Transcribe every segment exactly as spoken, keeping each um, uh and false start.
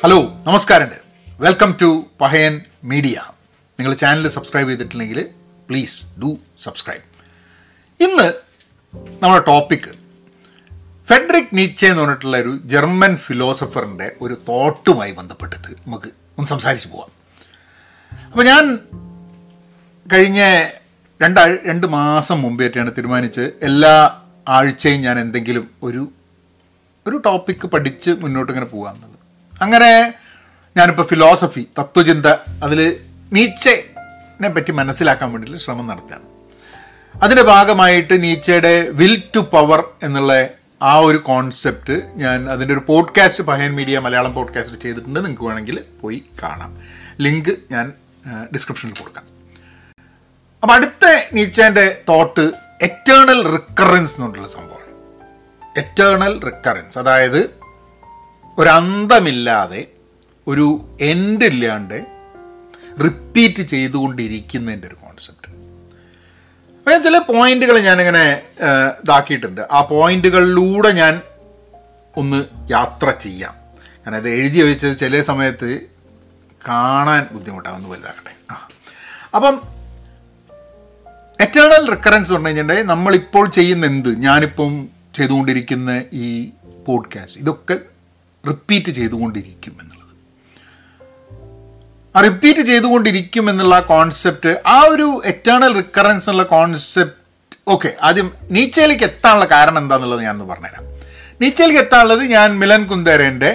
Hello, നമസ്കാരമുണ്ട്. Welcome to Pahayan media. നിങ്ങൾ channel subscribe ചെയ്തിട്ടില്ലെങ്കിൽ പ്ലീസ് ഡു സബ്സ്ക്രൈബ്. ഇന്ന് നമ്മുടെ ടോപ്പിക്ക് ഫ്രെഡറിക് നീച്ചെ എന്ന് പറഞ്ഞിട്ടുള്ള ഒരു ജർമ്മൻ ഫിലോസഫറിൻ്റെ ഒരു തോട്ടുമായി ബന്ധപ്പെട്ടിട്ട് നമുക്ക് ഒന്ന് സംസാരിച്ച് പോവാം. അപ്പോൾ ഞാൻ കഴിഞ്ഞ രണ്ടാഴ് രണ്ട് മാസം മുമ്പായിട്ടാണ് തീരുമാനിച്ച് എല്ലാ ആഴ്ചയും ഞാൻ എന്തെങ്കിലും ഒരു ഒരു ടോപ്പിക്ക് പഠിച്ച് മുന്നോട്ട് ഇങ്ങനെ പോകാമെന്നുള്ളത്. അങ്ങനെ ഞാനിപ്പോൾ ഫിലോസഫി, തത്വചിന്ത, അതിൽ നീച്ചനെ പറ്റി മനസ്സിലാക്കാൻ വേണ്ടിയിട്ട് ശ്രമം നടത്തുകയാണ്. അതിൻ്റെ ഭാഗമായിട്ട് നീച്ചയുടെ വിൽ ടു പവർ എന്നുള്ള ആ ഒരു കോൺസെപ്റ്റ് ഞാൻ അതിൻ്റെ ഒരു podcast Pahayan media Malayalam podcast ചെയ്തിട്ടുണ്ട്. നിങ്ങൾക്ക് വേണമെങ്കിൽ പോയി കാണാം. ലിങ്ക് ഞാൻ ഡിസ്ക്രിപ്ഷനിൽ കൊടുക്കാം. അപ്പം അടുത്ത നീച്ചേൻ്റെ തോട്ട് എറ്റേണൽ റിക്കറൻസ് എന്നുള്ള സംഭവമാണ്. എറ്റേണൽ റിക്കറൻസ്, അതായത് ഒരന്തമില്ലാതെ, ഒരു എൻഡ് ഇല്ലാണ്ട് റിപ്പീറ്റ് ചെയ്തുകൊണ്ടിരിക്കുന്നതിൻ്റെ ഒരു കോൺസെപ്റ്റ്. അപ്പം ചില പോയിന്റുകൾ ഞാനിങ്ങനെ ഇതാക്കിയിട്ടുണ്ട്. ആ പോയിന്റുകളിലൂടെ ഞാൻ ഒന്ന് യാത്ര ചെയ്യാം. ഞാനത് എഴുതി വെച്ചത് ചില സമയത്ത് കാണാൻ ബുദ്ധിമുട്ടാവുന്ന വലുതാകട്ടെ. ആ അപ്പം എറ്റേണൽ റിക്കറൻസ് പറഞ്ഞു കഴിഞ്ഞിട്ടുണ്ടെങ്കിൽ നമ്മളിപ്പോൾ ചെയ്യുന്ന എന്ത്, ഞാനിപ്പം ചെയ്തുകൊണ്ടിരിക്കുന്ന ഈ പോഡ്കാസ്റ്റ്, ഇതൊക്കെ റിപ്പീറ്റ് ചെയ്തുകൊണ്ടിരിക്കും എന്നുള്ളത്. ആ റിപ്പീറ്റ് ചെയ്തുകൊണ്ടിരിക്കും എന്നുള്ള കോൺസെപ്റ്റ്, ആ ഒരു എറ്റേണൽ റിക്കറൻസ് എന്നുള്ള കോൺസെപ്റ്റ്. ഓക്കെ, ആദ്യം നീച്ചയിലേക്ക് എത്താനുള്ള കാരണം എന്താണെന്നുള്ളത് ഞാനൊന്ന് പറഞ്ഞുതരാം. നീച്ചയിലേക്ക് എത്താനുള്ളത്, ഞാൻ മിലൻ കുന്ദേരൻ്റെ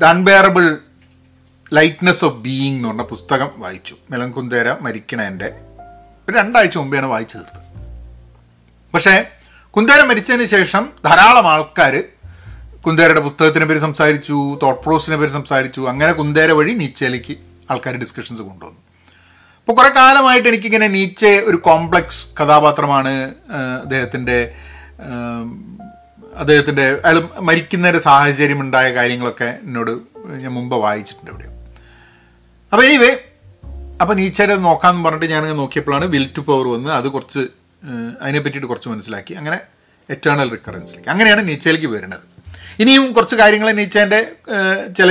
the unbearable lightness of being എന്ന് പറഞ്ഞ പുസ്തകം വായിച്ചു. മിലൻ കുന്ദേര മരിക്കണേൻ്റെ ഒരു രണ്ടാഴ്ച മുമ്പെയാണ് വായിച്ചു തീർത്തത്. പക്ഷേ കുന്ദേര മരിച്ചതിന് ശേഷം ധാരാളം ആൾക്കാർ കുന്ദേരയുടെ പുസ്തകത്തിനെ പേര് സംസാരിച്ചു, തോട്ട് പ്രോസിനെ പേര് സംസാരിച്ചു. അങ്ങനെ കുന്ദേര വഴി നീച്ചയിലേക്ക് ആൾക്കാർ ഡിസ്കഷൻസ് കൊണ്ടുവന്നു. അപ്പോൾ കുറേ കാലമായിട്ട് എനിക്കിങ്ങനെ നീച്ചെ ഒരു കോംപ്ലക്സ് കഥാപാത്രമാണ്, അദ്ദേഹത്തിൻ്റെ അദ്ദേഹത്തിൻ്റെ അയാൾ മരിക്കുന്നതിൻ്റെ സാഹചര്യമുണ്ടായ കാര്യങ്ങളൊക്കെ എന്നോട് ഞാൻ മുമ്പ് വായിച്ചിട്ടുണ്ട് എവിടെയോ. അപ്പോൾ എനിവേ, അപ്പോൾ നീച്ചേരെ നോക്കാമെന്ന് പറഞ്ഞിട്ട് ഞാൻ നോക്കിയപ്പോഴാണ് വിൽ ടു പവർ വന്ന്. അത് കുറച്ച് അതിനെ പറ്റിയിട്ട് കുറച്ച് മനസ്സിലാക്കി. അങ്ങനെ എറ്റേണൽ റിക്കറൻസിലേക്ക്, അങ്ങനെയാണ് നീച്ചയിലേക്ക് വരുന്നത്. ഇനിയും കുറച്ച് കാര്യങ്ങൾ നീച്ചേൻ്റെ ചില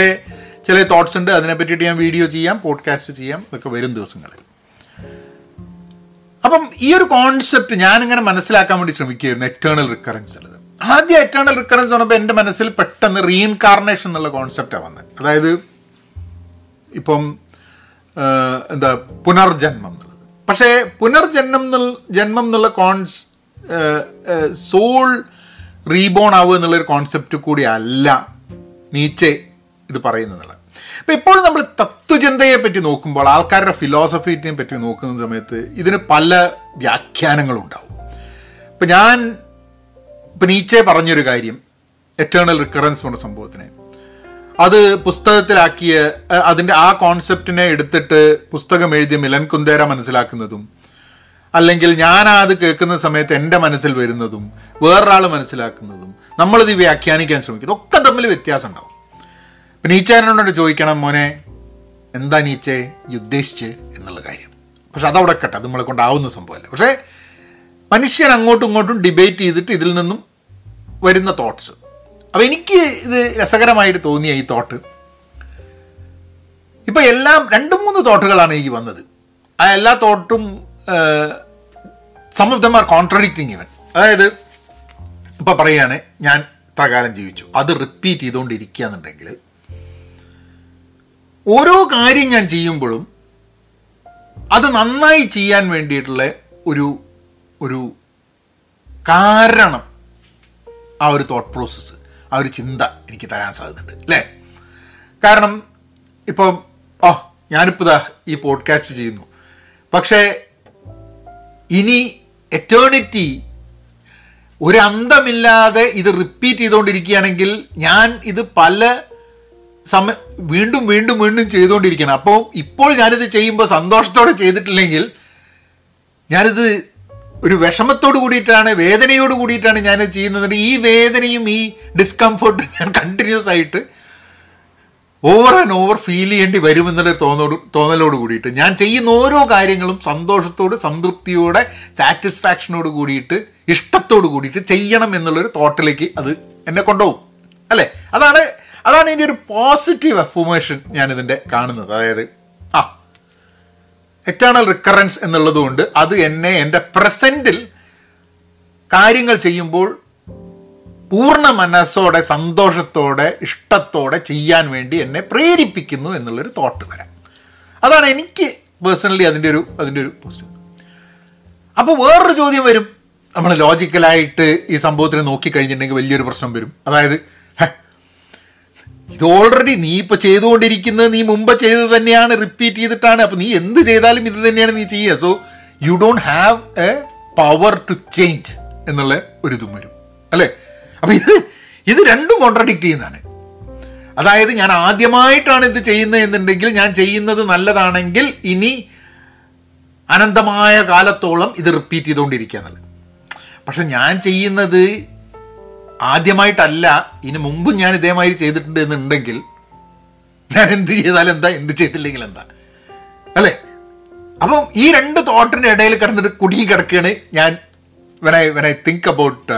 ചില തോട്ട്സ് ഉണ്ട്. അതിനെ പറ്റിയിട്ട് ഞാൻ വീഡിയോ ചെയ്യാം, പോഡ്കാസ്റ്റ് ചെയ്യാം, ഇതൊക്കെ വരും ദിവസങ്ങളിൽ. അപ്പം ഈ ഒരു കോൺസെപ്റ്റ് ഞാനിങ്ങനെ മനസ്സിലാക്കാൻ വേണ്ടി ശ്രമിക്കുകയായിരുന്നു, എറ്റേണൽ റിക്കറൻസ് ഉള്ളത്. ആദ്യം എറ്റേണൽ റിക്കറൻസ് പറഞ്ഞപ്പോൾ എൻ്റെ മനസ്സിൽ പെട്ടെന്ന് റീഇൻകാർണേഷൻ എന്നുള്ള കോൺസെപ്റ്റാണ് വന്നത്. അതായത് ഇപ്പം എന്താ പുനർജന്മം എന്നുള്ളത്. പക്ഷേ പുനർജന്മം എന്നുള്ള ജന്മം എന്നുള്ള കോൺസ് സോൾ റീബോൺ ആവുക എന്നുള്ളൊരു കോൺസെപ്റ്റ് കൂടി അല്ല നീച്ചെ ഇത് പറയുന്നതല്ല. അപ്പം ഇപ്പോഴും നമ്മൾ തത്വചിന്തയെ പറ്റി നോക്കുമ്പോൾ, ആൾക്കാരുടെ ഫിലോസഫിയെ പറ്റി നോക്കുന്ന സമയത്ത് ഇതിന് പല വ്യാഖ്യാനങ്ങളുണ്ടാവും. ഇപ്പം ഞാൻ ഇപ്പം നീച്ചെ പറഞ്ഞൊരു കാര്യം, എറ്റേണൽ റിക്കറൻസ് എന്ന സംഭവത്തിനെ അത് പുസ്തകത്തിലാക്കിയ, അതിൻ്റെ ആ കോൺസെപ്റ്റിനെ എടുത്തിട്ട് പുസ്തകം എഴുതിയ മിലൻ കുന്ദേര മനസ്സിലാക്കുന്നതും, അല്ലെങ്കിൽ ഞാനത് കേൾക്കുന്ന സമയത്ത് എൻ്റെ മനസ്സിൽ വരുന്നതും, വേറൊരാൾ മനസ്സിലാക്കുന്നതും, നമ്മളിത് വ്യാഖ്യാനിക്കാൻ ശ്രമിക്കും, ഇതൊക്കെ തമ്മിൽ വ്യത്യാസം ഉണ്ടാവും. ഇപ്പം നീച്ചേനോട് ചോദിക്കണം, മോനെ എന്താ നീച്ചെ ഈ ഉദ്ദേശിച്ച് എന്നുള്ള കാര്യം. പക്ഷെ അതവിടെ കട്ടെ, അത് നമ്മളെ കൊണ്ടാവുന്ന സംഭവമല്ല. പക്ഷേ മനുഷ്യൻ അങ്ങോട്ടും ഇങ്ങോട്ടും ഡിബേറ്റ് ചെയ്തിട്ട് ഇതിൽ നിന്നും വരുന്ന തോട്ട്സ്. അപ്പോൾ എനിക്ക് ഇത് രസകരമായിട്ട് തോന്നിയ ഈ തോട്ട്, ഇപ്പോൾ എല്ലാം രണ്ട് മൂന്ന് തോട്ടുകളാണ് എനിക്ക് വന്നത്. ആ എല്ലാ തോട്ടും some of them are contradicting even. അതായത് ഇപ്പോൾ പറയുകയാണ്, ഞാൻ ഇത്ര കാലം ജീവിച്ചു, അത് റിപ്പീറ്റ് ചെയ്തുകൊണ്ടിരിക്കുക എന്നുണ്ടെങ്കിൽ ഓരോ കാര്യം ഞാൻ ചെയ്യുമ്പോഴും അത് നന്നായി ചെയ്യാൻ വേണ്ടിയിട്ടുള്ള ഒരു ഒരു കാരണം, ആ ഒരു തോട്ട് പ്രോസസ്സ്, ആ ഒരു ചിന്ത എനിക്ക് തരാൻ സാധ്യതയുണ്ട് അല്ലേ. കാരണം ഇപ്പം ഓ ഞാനിപ്പോൾ ഇതാ ഈ പോഡ്കാസ്റ്റ് ചെയ്യുന്നു, പക്ഷേ ഇനി എറ്റേണിറ്റി ഒരന്തമില്ലാതെ ഇത് റിപ്പീറ്റ് ചെയ്തുകൊണ്ടിരിക്കുകയാണെങ്കിൽ ഞാൻ ഇത് പല സമയ വീണ്ടും വീണ്ടും വീണ്ടും ചെയ്തുകൊണ്ടിരിക്കണം. അപ്പോൾ ഇപ്പോൾ ഞാനിത് ചെയ്യുമ്പോൾ സന്തോഷത്തോടെ ചെയ്തിട്ടില്ലെങ്കിൽ, ഞാനിത് ഒരു വിഷമത്തോട് കൂടിയിട്ടാണ്, വേദനയോട് കൂടിയിട്ടാണ് ഞാൻ ചെയ്യുന്നത്. ഈ വേദനയും ഈ ഡിസ്കംഫർട്ടും ഞാൻ കണ്ടിന്യൂസ് ആയിട്ട് ഓവർ ആൻഡ് ഓവർ ഫീൽ ചെയ്യേണ്ടി വരുമെന്നുള്ള തോന്നോട് തോന്നലോട് കൂടിയിട്ട് ഞാൻ ചെയ്യുന്ന ഓരോ കാര്യങ്ങളും സന്തോഷത്തോട്, സംതൃപ്തിയോടെ, സാറ്റിസ്ഫാക്ഷനോട് കൂടിയിട്ട്, ഇഷ്ടത്തോട് കൂടിയിട്ട് ചെയ്യണം എന്നുള്ളൊരു തോട്ടിലേക്ക് അത് എന്നെ കൊണ്ടുപോകും അല്ലേ. അതാണ് അതാണ് ഇതിൻ്റെ ഒരു പോസിറ്റീവ് അഫർമേഷൻ ഞാനിതിൻ്റെ കാണുന്നത്. അതായത് ആ എക്സ്റ്റേണൽ റിക്കറൻസ് എന്നുള്ളതുകൊണ്ട് അത് എന്നെ എൻ്റെ പ്രസൻറ്റിൽ കാര്യങ്ങൾ ചെയ്യുമ്പോൾ പൂർണ്ണ മനസ്സോടെ സന്തോഷത്തോടെ ഇഷ്ടത്തോടെ ചെയ്യാൻ വേണ്ടി എന്നെ പ്രേരിപ്പിക്കുന്നു എന്നുള്ളൊരു തോട്ട് വരാം. അതാണ് എനിക്ക് പേഴ്സണലി അതിൻ്റെ ഒരു അതിൻ്റെ ഒരു പോസിറ്റീവ്. അപ്പോൾ വേറൊരു ചോദ്യം വരും, നമ്മൾ ലോജിക്കലായിട്ട് ഈ സംഭവത്തിന് നോക്കിക്കഴിഞ്ഞിട്ടുണ്ടെങ്കിൽ വലിയൊരു പ്രശ്നം വരും. അതായത് ഇത് ഓൾറെഡി നീ ഇപ്പോൾ ചെയ്തുകൊണ്ടിരിക്കുന്നത് നീ മുമ്പ് ചെയ്തത് തന്നെയാണ്, റിപ്പീറ്റ് ചെയ്തിട്ടാണ്. അപ്പോൾ നീ എന്ത് ചെയ്താലും ഇത് തന്നെയാണ് നീ ചെയ്യുക. So you don't have a power to change എന്നുള്ള ഒരു ഇതും വരും, അല്ലേ? അപ്പം ഇത് ഇത് രണ്ടും കോൺട്രഡിക്റ്റ് ചെയ്യുന്നതാണ്. അതായത് ഞാൻ ആദ്യമായിട്ടാണ് ഇത് ചെയ്യുന്നത് എന്നുണ്ടെങ്കിൽ, ഞാൻ ചെയ്യുന്നത് നല്ലതാണെങ്കിൽ ഇനി അനന്തമായ കാലത്തോളം ഇത് റിപ്പീറ്റ് ചെയ്തുകൊണ്ടിരിക്കുക എന്നുള്ളത്. പക്ഷെ ഞാൻ ചെയ്യുന്നത് ആദ്യമായിട്ടല്ല, ഇനി മുമ്പ് ഞാൻ ഇതേമാതിരി ചെയ്തിട്ടുണ്ട് എന്നുണ്ടെങ്കിൽ ഞാൻ എന്ത് ചെയ്താലും എന്താ, എന്ത് ചെയ്തില്ലെങ്കിൽ എന്താ, അല്ലേ? അപ്പം ഈ രണ്ട് തോട്ടിൻ്റെ ഇടയിൽ കിടന്നിട്ട് കുടുങ്ങി കിടക്കുകയാണ് ഞാൻ when I when I think about uh,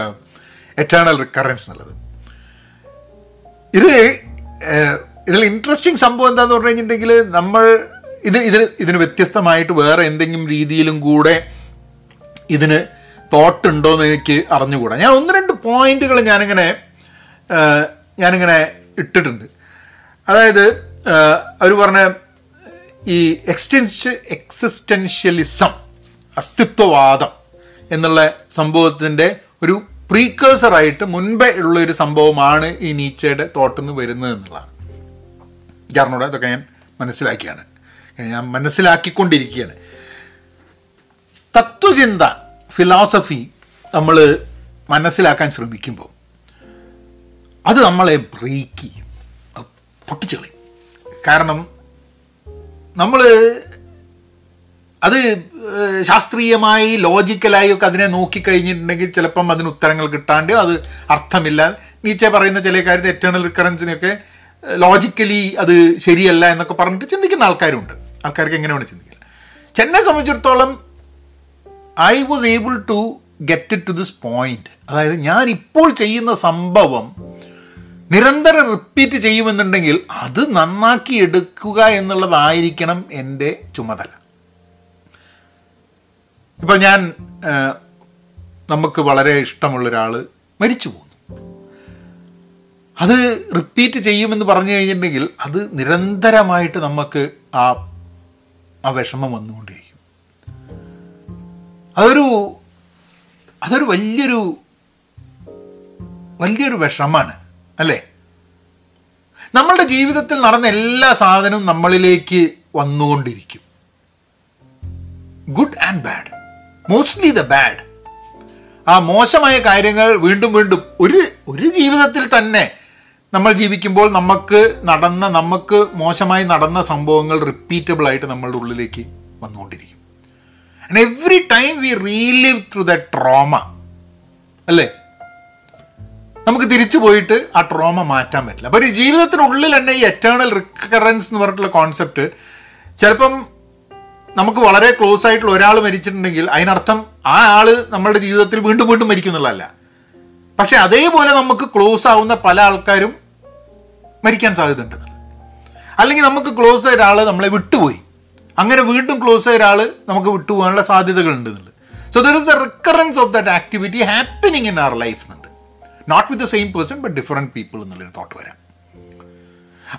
eternal recurrence എന്നുള്ളത്. ഇത് ഇതിൽ ഇൻട്രസ്റ്റിംഗ് സംഭവം എന്താണെന്ന് പറഞ്ഞു കഴിഞ്ഞിട്ടുണ്ടെങ്കിൽ, നമ്മൾ ഇത് ഇതിന് ഇതിന് വ്യത്യസ്തമായിട്ട് വേറെ എന്തെങ്കിലും രീതിയിലും കൂടെ ഇതിന് തോട്ടുണ്ടോ എന്ന് എനിക്ക് അറിഞ്ഞുകൂടാ. ഞാൻ ഒന്ന് രണ്ട് പോയിന്റുകൾ ഞാനിങ്ങനെ ഞാനിങ്ങനെ ഇട്ടിട്ടുണ്ട്. അതായത് അവർ പറഞ്ഞ ഈ എക്സ്റ്റൻഷ്യ എക്സിസ്റ്റൻഷ്യലിസം, അസ്തിത്വവാദം എന്നുള്ള സംഭവത്തിൻ്റെ ഒരു പ്രീക്കേഴ്സറായിട്ട് മുൻപേ ഉള്ളൊരു സംഭവമാണ് ഈ നീച്ചയുടെ തോട്ടിൽ നിന്ന് വരുന്നത് എന്നുള്ളതാണ്. കാരണം ഇതൊക്കെ ഞാൻ മനസ്സിലാക്കിയാണ് ഞാൻ മനസ്സിലാക്കിക്കൊണ്ടിരിക്കുകയാണ്. തത്വചിന്ത, ഫിലോസഫി നമ്മൾ മനസ്സിലാക്കാൻ ശ്രമിക്കുമ്പോൾ അത് നമ്മളെ ബ്രേക്ക് ചെയ്യും, പൊട്ടിച്ചളി. കാരണം നമ്മൾ അത് ശാസ്ത്രീയമായി ലോജിക്കലായി ഒക്കെ അതിനെ നോക്കിക്കഴിഞ്ഞിട്ടുണ്ടെങ്കിൽ ചിലപ്പം അതിന് ഉത്തരങ്ങൾ കിട്ടാണ്ട് അത് അർത്ഥമില്ല. നീച്ചെ പറയുന്ന ചില കാര്യത്തിൽ എറ്റേണൽ റിക്കറൻസിനെയൊക്കെ ലോജിക്കലി അത് ശരിയല്ല എന്നൊക്കെ പറഞ്ഞിട്ട് ചിന്തിക്കുന്ന ആൾക്കാരുണ്ട്. ആൾക്കാർക്ക് എങ്ങനെയാണ് ചിന്തിക്കുക? എന്നെ സംബന്ധിച്ചിടത്തോളം I was able to get it to this point. അതായത് ഞാൻ ഇപ്പോൾ ചെയ്യുന്ന സംഭവം നിരന്തരം റിപ്പീറ്റ് ചെയ്യുമെന്നുണ്ടെങ്കിൽ അത് നന്നാക്കി എടുക്കുക എന്നുള്ളതായിരിക്കണം എൻ്റെ ചുമതല. ഇപ്പം ഞാൻ നമുക്ക് വളരെ ഇഷ്ടമുള്ളൊരാൾ മരിച്ചു പോകുന്നു. അത് റിപ്പീറ്റ് ചെയ്യുമെന്ന് പറഞ്ഞു കഴിഞ്ഞിട്ടുണ്ടെങ്കിൽ അത് നിരന്തരമായിട്ട് നമുക്ക് ആ ആ വിഷമം വന്നുകൊണ്ടിരിക്കും. അതൊരു അതൊരു വലിയൊരു വലിയൊരു വിഷമാണ്, അല്ലേ? നമ്മളുടെ ജീവിതത്തിൽ നടന്ന എല്ലാ സാധനവും നമ്മളിലേക്ക് വന്നുകൊണ്ടിരിക്കും, good and bad, mostly the bad. ആ മോശമായ കാര്യങ്ങൾ വീണ്ടും വീണ്ടും ഒരു ഒരു ജീവിതത്തിൽ തന്നെ നമ്മൾ ജീവിക്കുമ്പോൾ നമുക്ക് നടന്ന നമുക്ക് മോശമായി നടന്ന സംഭവങ്ങൾ റിപ്പീറ്റബിളായിട്ട് നമ്മളുടെ ഉള്ളിലേക്ക് വന്നുകൊണ്ടിരിക്കും. And every time we relive through the trauma, അല്ലേ? നമുക്ക് തിരിച്ചു പോയിട്ട് ആ ട്രോമ മാറ്റാൻ പറ്റില്ല. അപ്പോൾ ഒരു ജീവിതത്തിനുള്ളിൽ തന്നെ ഈ എറ്റേണൽ റിക്കറൻസ് എന്ന് പറഞ്ഞിട്ടുള്ള കോൺസെപ്റ്റ് ചിലപ്പം നമുക്ക് വളരെ ക്ലോസ് ആയിട്ടുള്ള ഒരാൾ മരിച്ചിട്ടുണ്ടെങ്കിൽ അതിനർത്ഥം ആ ആൾ നമ്മളുടെ ജീവിതത്തിൽ വീണ്ടും വീണ്ടും മരിക്കും എന്നുള്ളതല്ല. പക്ഷെ അതേപോലെ നമുക്ക് ക്ലോസ് ആവുന്ന പല ആൾക്കാരും മരിക്കാൻ സാധ്യത ഉണ്ട്. അല്ലെങ്കിൽ നമുക്ക് ക്ലോസ് ആയ ഒരാൾ നമ്മളെ വിട്ടുപോയി, അങ്ങനെ വീണ്ടും ക്ലോസ് ആയ ഒരാൾ നമുക്ക് വിട്ടുപോകാനുള്ള സാധ്യതകളുണ്ട് എന്നുള്ളത്. So there is a recurrence of that activity happening in our life എന്നുണ്ട്, not with the same person but different people എന്നുള്ളൊരു തോട്ട് വരാം.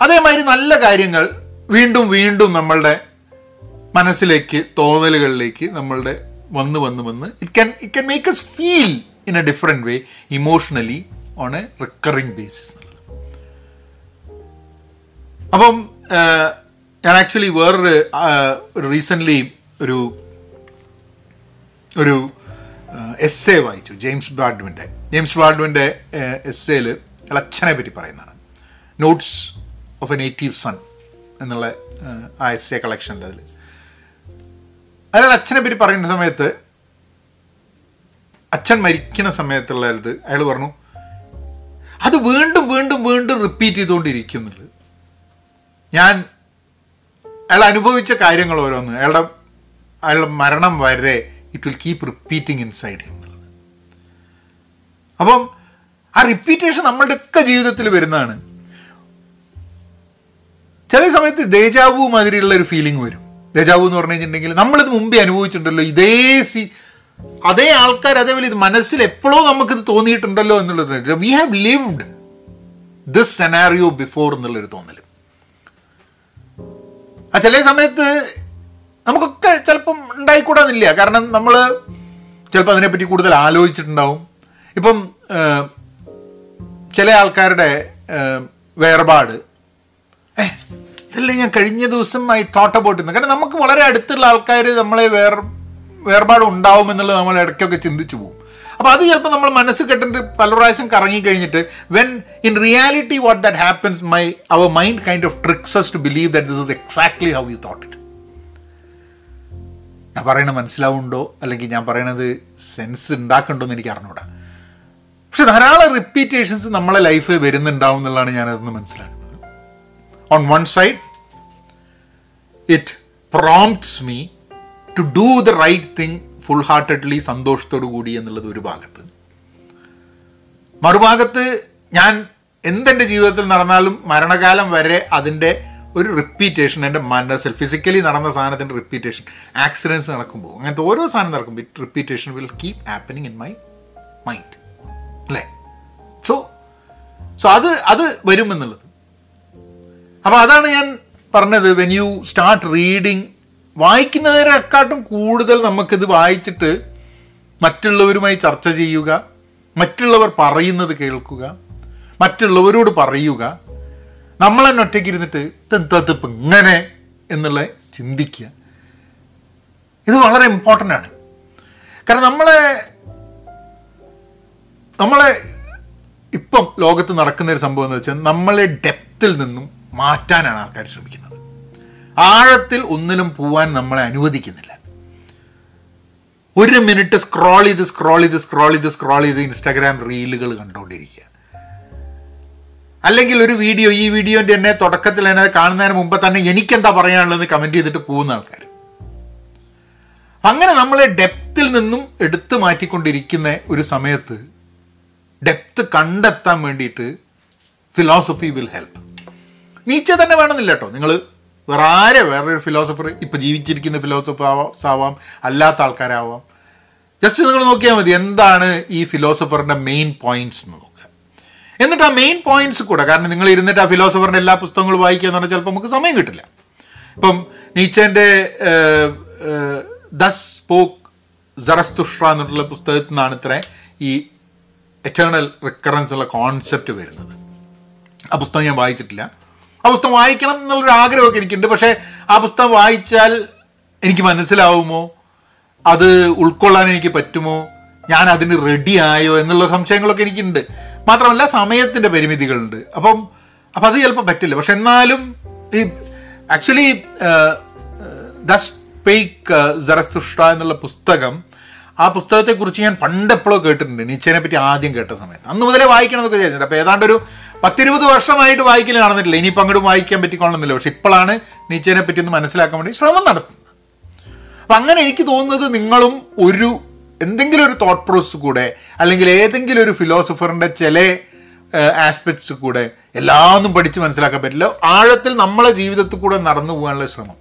അതേമാതിരി നല്ല കാര്യങ്ങൾ വീണ്ടും വീണ്ടും നമ്മളുടെ മനസ്സിലേക്ക്, തോന്നലുകളിലേക്ക് നമ്മളുടെ വന്ന് വന്ന് വന്ന് it can it can make us feel in a different way emotionally on a recurring basis എന്നുള്ളത്. അപ്പം ഞാൻ ആക്ച്വലി വേറൊരു റീസെൻ്റ്ലി ഒരു ഒരു എസ്സേ വായിച്ചു, ജെയിംസ് ബാൾഡ്വിൻ്റെ ജെയിംസ് ബാൾഡ്വിൻ്റെ എസ്സേയിൽ അച്ഛനെ പറ്റി പറയുന്നതാണ്. Notes of a native son എന്നുള്ള ആ എസ്സേ കളക്ഷൻ്റെ അതിൽ അയാൾ അച്ഛനെ പറ്റി പറയുന്ന സമയത്ത്, അച്ഛൻ മരിക്കുന്ന സമയത്തുള്ള ഇത് അയാൾ പറഞ്ഞു, അത് വീണ്ടും വീണ്ടും വീണ്ടും റിപ്പീറ്റ് ചെയ്തുകൊണ്ടിരിക്കുന്നുള്ളത്. ഞാൻ അയാൾ അനുഭവിച്ച കാര്യങ്ങൾ ഓരോന്ന് അയാളുടെ അയാളുടെ മരണം വരെ it will keep repeating inside എന്നുള്ളത്. അപ്പം ആ റിപ്പീറ്റേഷൻ നമ്മളുടെയൊക്കെ ജീവിതത്തിൽ വരുന്നതാണ്. ചില സമയത്ത് ദേജാവു മാതിരിയുള്ള ഒരു ഫീലിംഗ് വരും. ദേജാവു എന്ന് പറഞ്ഞു കഴിഞ്ഞിട്ടുണ്ടെങ്കിൽ നമ്മളിത് മുമ്പേ അനുഭവിച്ചിട്ടുണ്ടല്ലോ, ഇതേ സി അതേ ആൾക്കാർ, അതേപോലെ ഇത് മനസ്സിൽ എപ്പോഴോ നമുക്കിത് തോന്നിയിട്ടുണ്ടല്ലോ എന്നുള്ളത്, we have lived this scenario before എന്നുള്ളൊരു തോന്നൽ. ആ ചില സമയത്ത് നമുക്കൊക്കെ ചിലപ്പം ഉണ്ടായിക്കൂടാന്നില്ല, കാരണം നമ്മൾ ചിലപ്പോൾ അതിനെപ്പറ്റി കൂടുതൽ ആലോചിച്ചിട്ടുണ്ടാവും. ഇപ്പം ചില ആൾക്കാരുടെ വേർപാട്, ഏ ഇതല്ലേ ഞാൻ കഴിഞ്ഞ ദിവസം ഐ തോട്ട് അബൌട്ട് ചെയ്യുന്നത്, കാരണം നമുക്ക് വളരെ അടുത്തുള്ള ആൾക്കാർ നമ്മളെ വേർ വേർപാട് ഉണ്ടാവുമെന്നുള്ളത് നമ്മൾ ഇടയ്ക്കൊക്കെ ചിന്തിച്ചു പോകും. അപ്പോൾ അത് ചിലപ്പോൾ നമ്മൾ മനസ്സ് കെട്ടിട്ട് പല പ്രാവശ്യം കറങ്ങിക്കഴിഞ്ഞിട്ട് when in reality what that happens my our mind kind of tricks us to believe that this is exactly how you thought it. ഞാൻ പറയണത് മനസ്സിലാവുന്നുണ്ടോ, അല്ലെങ്കിൽ ഞാൻ പറയണത് സെൻസ് ഉണ്ടാക്കുന്നുണ്ടോ എന്ന് എനിക്ക് അറിഞ്ഞൂടാ. പക്ഷെ ധാരാളം റിപ്പീറ്റേഷൻസ് നമ്മളെ ലൈഫ് വരുന്നുണ്ടാവും എന്നുള്ളതാണ് ഞാനതെന്ന് മനസ്സിലാക്കുന്നത്. On one side it prompts me to do the right thing full heartedly, സന്തോഷത്തോടു കൂടി എന്നുള്ളത് ഒരു ഭാഗത്ത്. മറുഭാഗത്ത് ഞാൻ എന്തെൻ്റെ ജീവിതത്തിൽ നടന്നാലും മരണകാലം വരെ അതിൻ്റെ ഒരു റിപ്പീറ്റേഷൻ എൻ്റെ മനസ്സിൽ, ഫിസിക്കലി നടന്ന സാധനത്തിൻ്റെ റിപ്പീറ്റേഷൻ, ആക്സിഡൻറ്റ്സ് നടക്കുമ്പോൾ അങ്ങനത്തെ ഓരോ സാധനം നടക്കുമ്പോൾ it repetition will keep happening in my mind, അല്ലേ? സോ സോ അത് അത് വരുമെന്നുള്ളത്. അപ്പോൾ അതാണ് ഞാൻ പറഞ്ഞത്, വെൻ യു സ്റ്റാർട്ട് റീഡിങ്, വായിക്കുന്നതിനെക്കാട്ടും കൂടുതൽ നമുക്കിത് വായിച്ചിട്ട് മറ്റുള്ളവരുമായി ചർച്ച ചെയ്യുക, മറ്റുള്ളവർ പറയുന്നത് കേൾക്കുക, മറ്റുള്ളവരോട് പറയുക, നമ്മൾ തന്നെ ഒറ്റയ്ക്ക് ഇരുന്നിട്ട് തത്തപ്പ് ഇങ്ങനെ എന്നുള്ള ചിന്തിക്കുക. ഇത് വളരെ ഇമ്പോർട്ടൻ്റ് ആണ്. കാരണം നമ്മളെ നമ്മളെ ഇപ്പം ലോകത്ത് നടക്കുന്നൊരു സംഭവം എന്ന് വെച്ചാൽ നമ്മളെ ഡെപ്തിൽ നിന്നും മാറ്റാനാണ് ആൾക്കാർ ശ്രമിക്കുന്നത്. ആഴത്തിൽ ഒന്നിലും പോവാൻ നമ്മളെ അനുവദിക്കുന്നില്ല. ഒരു മിനിറ്റ് സ്ക്രോൾ ചെയ്ത് സ്ക്രോൾ ചെയ്ത് സ്ക്രോൾ ചെയ്ത് സ്ക്രോൾ ചെയ്ത് ഇൻസ്റ്റാഗ്രാം റീലുകൾ കണ്ടുകൊണ്ടിരിക്കുക, അല്ലെങ്കിൽ ഒരു വീഡിയോ, ഈ വീഡിയോൻ്റെ തന്നെ തുടക്കത്തിൽ തന്നെ കാണുന്നതിന് മുമ്പ് തന്നെ എനിക്കെന്താ പറയാനുള്ളതെന്ന് കമൻറ്റ് ചെയ്തിട്ട് പോകുന്ന ആൾക്കാർ. അങ്ങനെ നമ്മളെ ഡെപ്തിൽ നിന്നും എടുത്തു മാറ്റിക്കൊണ്ടിരിക്കുന്ന ഒരു സമയത്ത് ഡെപ്ത് കണ്ടെത്താൻ വേണ്ടിയിട്ട് ഫിലോസഫി വിൽ ഹെൽപ്പ്. നീച്ച തന്നെ വേണമെന്നില്ല കേട്ടോ, നിങ്ങൾ വേറെ ആരെ വേറൊരു ഫിലോസഫർ, ഇപ്പോൾ ജീവിച്ചിരിക്കുന്ന ഫിലോസഫേഴ്സ് ആവാം, അല്ലാത്ത ആൾക്കാരാവാം. ജസ്റ്റ് നിങ്ങൾ നോക്കിയാൽ മതി എന്താണ് ഈ ഫിലോസഫറിൻ്റെ മെയിൻ പോയിൻറ്റ്സ് എന്ന് നോക്കുക. എന്നിട്ട് ആ മെയിൻ പോയിൻറ്റ്സ് കൂടെ, കാരണം നിങ്ങൾ ഇരുന്നിട്ട് ആ ഫിലോസഫറിൻ്റെ എല്ലാ പുസ്തകങ്ങളും വായിക്കുക എന്ന് പറഞ്ഞാൽ ചിലപ്പോൾ നമുക്ക് സമയം കിട്ടില്ല. ഇപ്പം നീച്ചൻ്റെ ദസ് സ്പോക്ക് സരസ്തുഷ്ട്ര എന്നുള്ള പുസ്തകത്തിൽ നിന്നാണ് ഇത്ര ഈ എറ്റേണൽ റിക്കറൻസ് ഉള്ള കോൺസെപ്റ്റ് വരുന്നത്. ആ പുസ്തകം ഞാൻ വായിച്ചിട്ടില്ല. ആ പുസ്തകം വായിക്കണം എന്നുള്ളൊരു ആഗ്രഹമൊക്കെ എനിക്കുണ്ട്. പക്ഷേ ആ പുസ്തകം വായിച്ചാൽ എനിക്ക് മനസ്സിലാവുമോ, അത് ഉൾക്കൊള്ളാൻ എനിക്ക് പറ്റുമോ, ഞാൻ അതിന് റെഡി ആയോ എന്നുള്ള സംശയങ്ങളൊക്കെ എനിക്കുണ്ട്. മാത്രമല്ല സമയത്തിൻ്റെ പരിമിതികളുണ്ട്. അപ്പം അപ്പം അത് ചിലപ്പോൾ പറ്റില്ല. പക്ഷെ എന്നാലും ഈ ആക്ച്വലി ദസ് സ്പോക്ക് സരസ്തുഷ്ട്ര എന്നുള്ള പുസ്തകം, ആ പുസ്തകത്തെക്കുറിച്ച് ഞാൻ പണ്ടെപ്പോഴോ കേട്ടിട്ടുണ്ട്. നീച്ചേനെ പറ്റി ആദ്യം കേട്ട സമയത്ത് അന്ന് മുതലേ വായിക്കണമെന്നൊക്കെ വിചാരിച്ചിട്ടുണ്ട്. അപ്പോൾ ഏതാണ്ട് ഒരു പത്തിരുപത് വർഷമായിട്ട് വായിക്കൽ നടന്നിട്ടില്ല. ഇനിയിപ്പോൾ അങ്ങോട്ട് വായിക്കാൻ പറ്റിക്കൊള്ളണമെന്നില്ല. പക്ഷെ ഇപ്പോഴാണ് നീച്ചേനെ പറ്റി ഒന്ന് മനസ്സിലാക്കാൻ വേണ്ടി ശ്രമം നടത്തുന്നത്. അപ്പം അങ്ങനെ എനിക്ക് തോന്നുന്നത് നിങ്ങളും ഒരു എന്തെങ്കിലും ഒരു തോട്ട് പ്രോസസ് കൂടെ, അല്ലെങ്കിൽ ഏതെങ്കിലും ഒരു ഫിലോസഫറിൻ്റെ ചില ആസ്പെക്ട്സ് കൂടെ, എല്ലാമൊന്നും പഠിച്ച് മനസ്സിലാക്കാൻ പറ്റില്ല, ആഴത്തിൽ നമ്മളെ ജീവിതത്തിൽ കൂടെ നടന്നു പോകാനുള്ള ശ്രമം.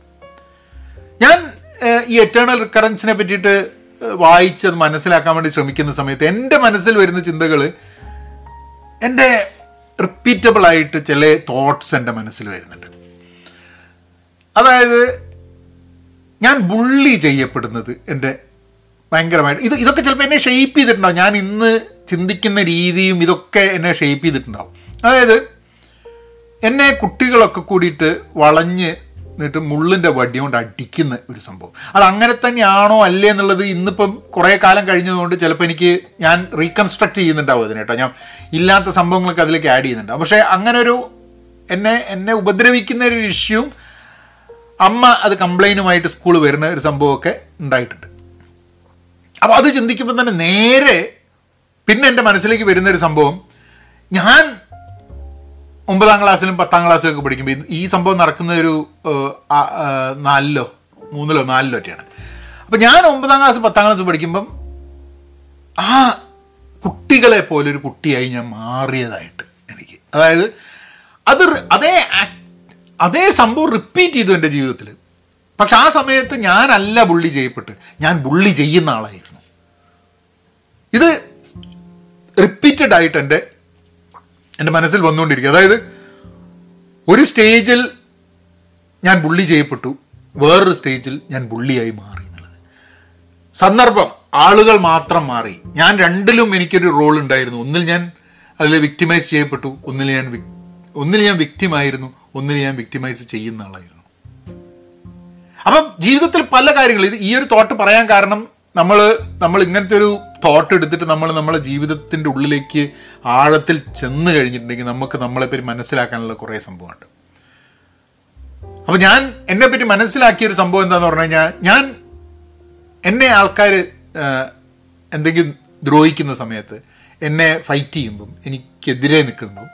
ഞാൻ ഈ എറ്റേണൽ റിക്കറൻസിനെ പറ്റിയിട്ട് വായിച്ചത് മനസ്സിലാക്കാൻ വേണ്ടി ശ്രമിക്കുന്ന സമയത്ത് എൻ്റെ മനസ്സിൽ വരുന്ന ചിന്തകൾ, എൻ്റെ റിപ്പീറ്റബിളായിട്ട് ചില തോട്ട്സ് എൻ്റെ മനസ്സിൽ വരുന്നുണ്ട്. അതായത് ഞാൻ ബുള്ളി ചെയ്യപ്പെടുന്നത് എൻ്റെ ഭയങ്കരമായിട്ട്, ഇത് ഇതൊക്കെ ചിലപ്പോൾ എന്നെ ഷെയ്പ്പ് ചെയ്തിട്ടുണ്ടാവും. ഞാൻ ഇന്ന് ചിന്തിക്കുന്ന രീതിയും ഇതൊക്കെ എന്നെ ഷെയ്പ്പ് ചെയ്തിട്ടുണ്ടാവും. അതായത് എന്നെ കുട്ടികളൊക്കെ കൂടിയിട്ട് വളഞ്ഞ് എന്നിട്ട് മുള്ളിൻ്റെ വടി കൊണ്ട് അടിക്കുന്ന ഒരു സംഭവം, അത് അങ്ങനെ തന്നെയാണോ അല്ലേ എന്നുള്ളത് ഇന്നിപ്പം കുറേ കാലം കഴിഞ്ഞതുകൊണ്ട് ചിലപ്പോൾ എനിക്ക് ഞാൻ റീകൺസ്ട്രക്ട് ചെയ്യുന്നുണ്ടാവും അതിനേട്ടോ. ഞാൻ ഇല്ലാത്ത സംഭവങ്ങളൊക്കെ അതിലേക്ക് ആഡ് ചെയ്യുന്നുണ്ടാവും. പക്ഷേ അങ്ങനൊരു എന്നെ എന്നെ ഉപദ്രവിക്കുന്ന ഒരു ഇഷ്യൂം അമ്മ അത് കംപ്ലൈൻറ്റുമായിട്ട് സ്കൂൾ വരുന്ന ഒരു സംഭവമൊക്കെ ഉണ്ടായിട്ടുണ്ട്. അപ്പോൾ അത് ചിന്തിക്കുമ്പോൾ തന്നെ നേരെ പിന്നെ എൻ്റെ മനസ്സിലേക്ക് വരുന്നൊരു സംഭവം, ഞാൻ ഒമ്പതാം ക്ലാസ്സിലും പത്താം ക്ലാസ്സിലും ഒക്കെ പഠിക്കുമ്പോൾ ഈ സംഭവം നടക്കുന്ന ഒരു നാലിലോ മൂന്നിലോ നാലിലോ ഒക്കെയാണ്. അപ്പം ഞാൻ ഒമ്പതാം ക്ലാസ് പത്താം ക്ലാസ് പഠിക്കുമ്പം ആ കുട്ടികളെ പോലൊരു കുട്ടിയായി ഞാൻ മാറിയതായിട്ട് എനിക്ക്, അതായത് അത് അതേ അതേ സംഭവം റിപ്പീറ്റ് ചെയ്തു എൻ്റെ ജീവിതത്തിൽ. പക്ഷെ ആ സമയത്ത് ഞാനല്ല ബുള്ളി ചെയ്യപ്പെട്ട്, ഞാൻ ബുള്ളി ചെയ്യുന്ന ആളായിരുന്നു. ഇത് റിപ്പീറ്റഡ് ആയിട്ട് എൻ്റെ എൻ്റെ മനസ്സിൽ വന്നുകൊണ്ടിരിക്കുക. അതായത് ഒരു സ്റ്റേജിൽ ഞാൻ ബുള്ളി ചെയ്യപ്പെട്ടു, വേറൊരു സ്റ്റേജിൽ ഞാൻ ബുള്ളിയായി മാറി എന്നുള്ളത്. സന്ദർഭം, ആളുകൾ മാത്രം മാറി. ഞാൻ രണ്ടിലും എനിക്കൊരു റോൾ ഉണ്ടായിരുന്നു. ഒന്നിൽ ഞാൻ അതിൽ വിക്ടിമൈസ് ചെയ്യപ്പെട്ടു, ഒന്നിൽ ഞാൻ ഒന്നിൽ ഞാൻ വിക്ടിമായിരുന്നു, ഒന്നിൽ ഞാൻ വിക്ടിമൈസ് ചെയ്യുന്ന ആളായിരുന്നു. അപ്പം ജീവിതത്തിൽ പല കാര്യങ്ങൾ, ഇത് ഈ ഒരു തോട്ട് പറയാൻ കാരണം നമ്മൾ നമ്മൾ ഇങ്ങനത്തെ ഒരു തോട്ട് എടുത്തിട്ട് നമ്മൾ നമ്മളെ ജീവിതത്തിൻ്റെ ഉള്ളിലേക്ക് ആഴത്തിൽ ചെന്ന് കഴിഞ്ഞിട്ടുണ്ടെങ്കിൽ നമുക്ക് നമ്മളെപ്പറ്റി മനസ്സിലാക്കാനുള്ള കുറേ സംഭവമുണ്ട്. അപ്പം ഞാൻ എന്നെപ്പറ്റി മനസ്സിലാക്കിയൊരു സംഭവം എന്താണെന്ന് പറഞ്ഞു കഴിഞ്ഞാൽ, ഞാൻ എന്നെ ആൾക്കാർ എന്തെങ്കിലും ദ്രോഹിക്കുന്ന സമയത്ത്, എന്നെ ഫൈറ്റ് ചെയ്യുമ്പം, എനിക്കെതിരെ നിൽക്കുമ്പം,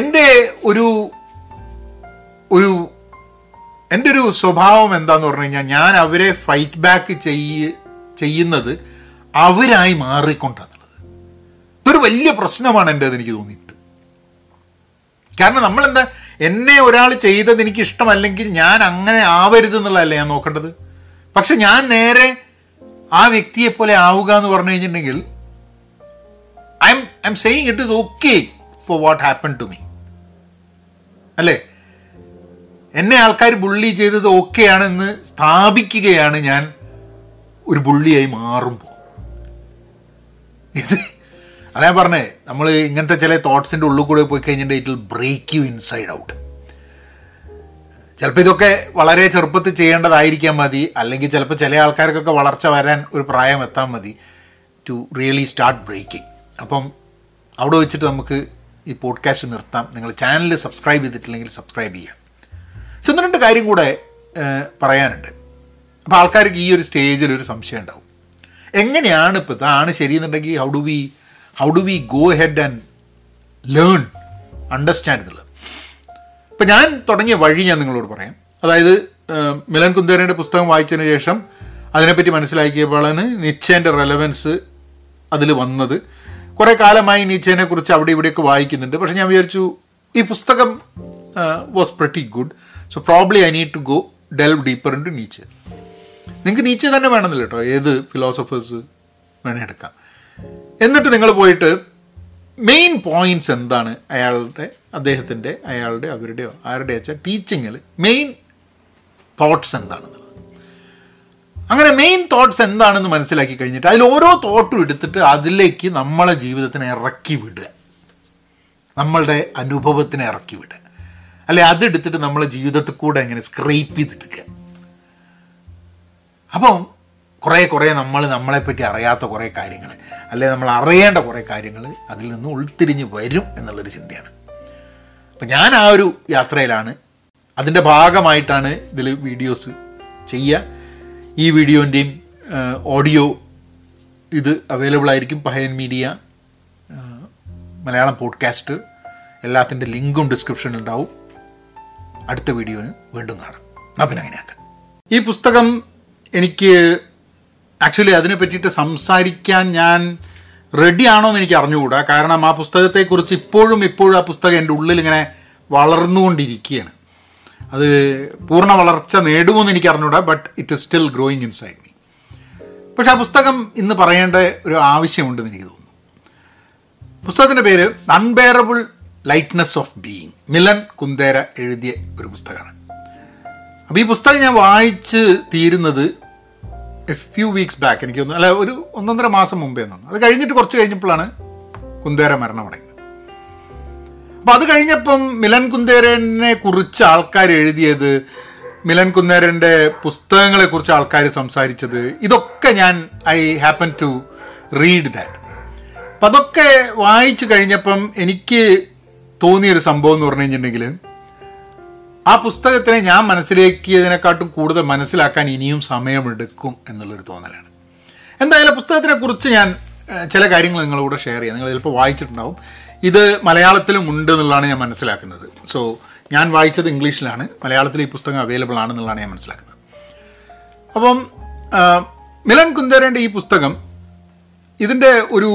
എൻ്റെ ഒരു ഒരു എൻ്റെ ഒരു സ്വഭാവം എന്താന്ന് പറഞ്ഞു കഴിഞ്ഞാൽ, ഞാൻ അവരെ ഫൈറ്റ് ബാക്ക് ചെയ്യ ചെയ്യുന്നത് അവരായി മാറിക്കൊണ്ടാന്നുള്ളത്. ഇതൊരു വലിയ പ്രശ്നമാണ് എൻ്റെ അത് എനിക്ക് തോന്നിയിട്ട്. കാരണം നമ്മളെന്താ, എന്നെ ഒരാൾ ചെയ്തത് എനിക്ക് ഇഷ്ടമല്ലെങ്കിൽ ഞാൻ അങ്ങനെ ആവരുത് എന്നുള്ളതല്ലേ ഞാൻ നോക്കേണ്ടത്. പക്ഷെ ഞാൻ നേരെ ആ വ്യക്തിയെപ്പോലെ ആവുക എന്ന് പറഞ്ഞു കഴിഞ്ഞിട്ടുണ്ടെങ്കിൽ, I'm I'm saying it is okay for what happen to me, അല്ലേ? എന്നെ ആൾക്കാർ ബുള്ളി ചെയ്തത് ഓക്കെ ആണെന്ന് സ്ഥാപിക്കുകയാണ് ഞാൻ ഒരു ബുള്ളിയായി മാറുമ്പോൾ. ഇത് അതാ പറഞ്ഞേ, നമ്മൾ ഇങ്ങനത്തെ ചില തോട്ട്സിൻ്റെ ഉള്ളിൽ കൂടെ പോയി കഴിഞ്ഞിട്ട് it will break you inside out. ചിലപ്പോൾ ഇതൊക്കെ വളരെ ചെറുപ്പത്തിൽ ചെയ്യേണ്ടതായിരിക്കാൻ മതി, അല്ലെങ്കിൽ ചിലപ്പോൾ ചില ആൾക്കാർക്കൊക്കെ വളർച്ച വരാൻ ഒരു പ്രായം എത്താൻ മതി ടു റിയലി സ്റ്റാർട്ട് ബ്രേക്കിംഗ്. അപ്പം അവിടെ വെച്ചിട്ട് നമുക്ക് ഈ പോഡ്കാസ്റ്റ് നിർത്താം. നിങ്ങൾ ചാനൽ സബ്സ്ക്രൈബ് ചെയ്തിട്ടില്ലെങ്കിൽ സബ്സ്ക്രൈബ് ചെയ്യാം. ചെന്ന് രണ്ട് കാര്യം കൂടെ പറയാനുണ്ട്. അപ്പോൾ ആൾക്കാർക്ക് ഈ ഒരു സ്റ്റേജിൽ ഒരു സംശയം ഉണ്ടാവും, എങ്ങനെയാണ് ഇപ്പോൾ ഇതാണ് ശരിയെന്നുണ്ടെങ്കിൽ how do we how do we go head and learn understand എന്നുള്ളത്. ഇപ്പം ഞാൻ തുടങ്ങിയ വഴി ഞാൻ നിങ്ങളോട് പറയാം. അതായത് മിലൻ കുന്ദേരയുടെ പുസ്തകം വായിച്ചതിന് ശേഷം അതിനെപ്പറ്റി മനസ്സിലാക്കിയപ്പോഴാണ് നിച്ചേൻ്റെ റെലവൻസ് അതിൽ വന്നത്. കുറേ കാലമായി നീച്ചേനെ കുറിച്ച് അവിടെ ഇവിടെയൊക്കെ വായിക്കുന്നുണ്ട്. പക്ഷെ ഞാൻ വിചാരിച്ചു ഈ പുസ്തകം was pretty good, so probably I need to go delve deeper into Nietzsche. നിങ്ങൾക്ക് നീച്ചെ തന്നെ വേണമെന്നില്ല കേട്ടോ, ഏത് ഫിലോസഫേഴ്സ് വേണേൽ എടുക്കാം. എന്നിട്ട് നിങ്ങൾ പോയിട്ട് മെയിൻ പോയിൻറ്റ്സ് എന്താണ് അയാളുടെ അദ്ദേഹത്തിൻ്റെ അയാളുടെ അവരുടെയോ ആരുടെ വെച്ചാൽ ടീച്ചിങ്ങിൽ മെയിൻ തോട്ട്സ് എന്താണെന്നുള്ളത്. അങ്ങനെ മെയിൻ തോട്ട്സ് എന്താണെന്ന് മനസ്സിലാക്കി കഴിഞ്ഞിട്ട് അതിൽ ഓരോ തോട്ടും എടുത്തിട്ട് അതിലേക്ക് നമ്മളെ ജീവിതത്തിനെ ഇറക്കി വിടുക, നമ്മളുടെ അനുഭവത്തിനെ ഇറക്കി വിടുക. അല്ലെ, അതെടുത്തിട്ട് നമ്മളെ ജീവിതത്തിൽ കൂടെ ഇങ്ങനെ സ്ക്രൈപ്പ് ചെയ്തെടുക്കുക. അപ്പം കുറേ കുറേ നമ്മൾ നമ്മളെപ്പറ്റി അറിയാത്ത കുറേ കാര്യങ്ങൾ, അല്ലെ നമ്മൾ അറിയേണ്ട കുറേ കാര്യങ്ങൾ അതിൽ നിന്ന് ഉൾത്തിരിഞ്ഞ് വരും എന്നുള്ളൊരു ചിന്തയാണ്. അപ്പം ഞാൻ ആ ഒരു യാത്രയിലാണ്, അതിൻ്റെ ഭാഗമായിട്ടാണ് ഇതിൽ വീഡിയോസ് ചെയ്യുക. ഈ വീഡിയോൻ്റെയും ഓഡിയോ ഇത് അവൈലബിൾ ആയിരിക്കും. പഹയൻ മീഡിയ മലയാളം പോഡ്കാസ്റ്റ് എല്ലാത്തിൻ്റെ ലിങ്കും ഡിസ്ക്രിപ്ഷനിൽ ഉണ്ടാവും. അടുത്ത വീഡിയോന് വീണ്ടും കാണാം. എന്നാൽ പിന്നെ അങ്ങനെയാക്കാം. ഈ പുസ്തകം എനിക്ക് ആക്ച്വലി അതിനെ പറ്റിയിട്ട് സംസാരിക്കാൻ ഞാൻ റെഡി ആണോ എന്ന് എനിക്ക് അറിഞ്ഞുകൂടാ. കാരണം ആ പുസ്തകത്തെക്കുറിച്ച് ഇപ്പോഴും ഇപ്പോഴും ആ പുസ്തകം എൻ്റെ ഉള്ളിലിങ്ങനെ വളർന്നുകൊണ്ടിരിക്കുകയാണ്. അത് പൂർണ്ണ വളർച്ച നേടുമെന്ന് എനിക്ക് അറിഞ്ഞൂടാ, but it is still growing inside me. പക്ഷെ ആ പുസ്തകം ഇന്ന് പറയേണ്ട ഒരു ആവശ്യമുണ്ടെന്ന് എനിക്ക് തോന്നുന്നു. പുസ്തകത്തിൻ്റെ പേര് unbearable lightness of being, Milan Kundera എഴുതിയ ഒരു പുസ്തകമാണ്. അപ്പോൾ ഈ പുസ്തകം ഞാൻ വായിച്ച് തീരുന്നത് എ ഫ്യൂ വീക്സ് ബാക്ക്, എനിക്ക് തോന്നുന്നു അല്ല ഒരു ഒന്നൊന്നര മാസം മുമ്പേ തോന്നുന്നു. അത് കഴിഞ്ഞിട്ട് കുറച്ച് കഴിഞ്ഞപ്പോഴാണ് കുന്ദേര മരണമടയുന്നത്. അപ്പം അത് കഴിഞ്ഞപ്പം മിലൻ കുന്ദേരനെ കുറിച്ച് ആൾക്കാർ എഴുതിയത്, മിലൻ കുന്ദേരൻ്റെ പുസ്തകങ്ങളെക്കുറിച്ച് ആൾക്കാർ സംസാരിച്ചത്, ഇതൊക്കെ ഞാൻ I happen to read that. അപ്പം അതൊക്കെ വായിച്ചു കഴിഞ്ഞപ്പം എനിക്ക് തോന്നിയൊരു സംഭവം എന്ന് പറഞ്ഞു കഴിഞ്ഞിട്ടുണ്ടെങ്കിൽ, ആ പുസ്തകത്തിനെ ഞാൻ മനസ്സിലാക്കിയതിനെക്കാട്ടും കൂടുതൽ മനസ്സിലാക്കാൻ ഇനിയും സമയമെടുക്കും എന്നുള്ളൊരു തോന്നലാണ്. എന്തായാലും പുസ്തകത്തിനെക്കുറിച്ച് ഞാൻ ചില കാര്യങ്ങൾ നിങ്ങളോട് ഷെയർ ചെയ്യാം. നിങ്ങൾ ചിലപ്പോൾ വായിച്ചിട്ടുണ്ടാവും. ഇത് മലയാളത്തിലും ഉണ്ട് എന്നുള്ളതാണ് ഞാൻ മനസ്സിലാക്കുന്നത്. സോ ഞാൻ വായിച്ചത് ഇംഗ്ലീഷിലാണ്, മലയാളത്തിൽ ഈ പുസ്തകം അവൈലബിൾ ആണെന്നുള്ളതാണ് ഞാൻ മനസ്സിലാക്കുന്നത്. അപ്പം മിലൻ കുന്ദേരൻ്റെ ഈ പുസ്തകം, ഇതിൻ്റെ ഒരു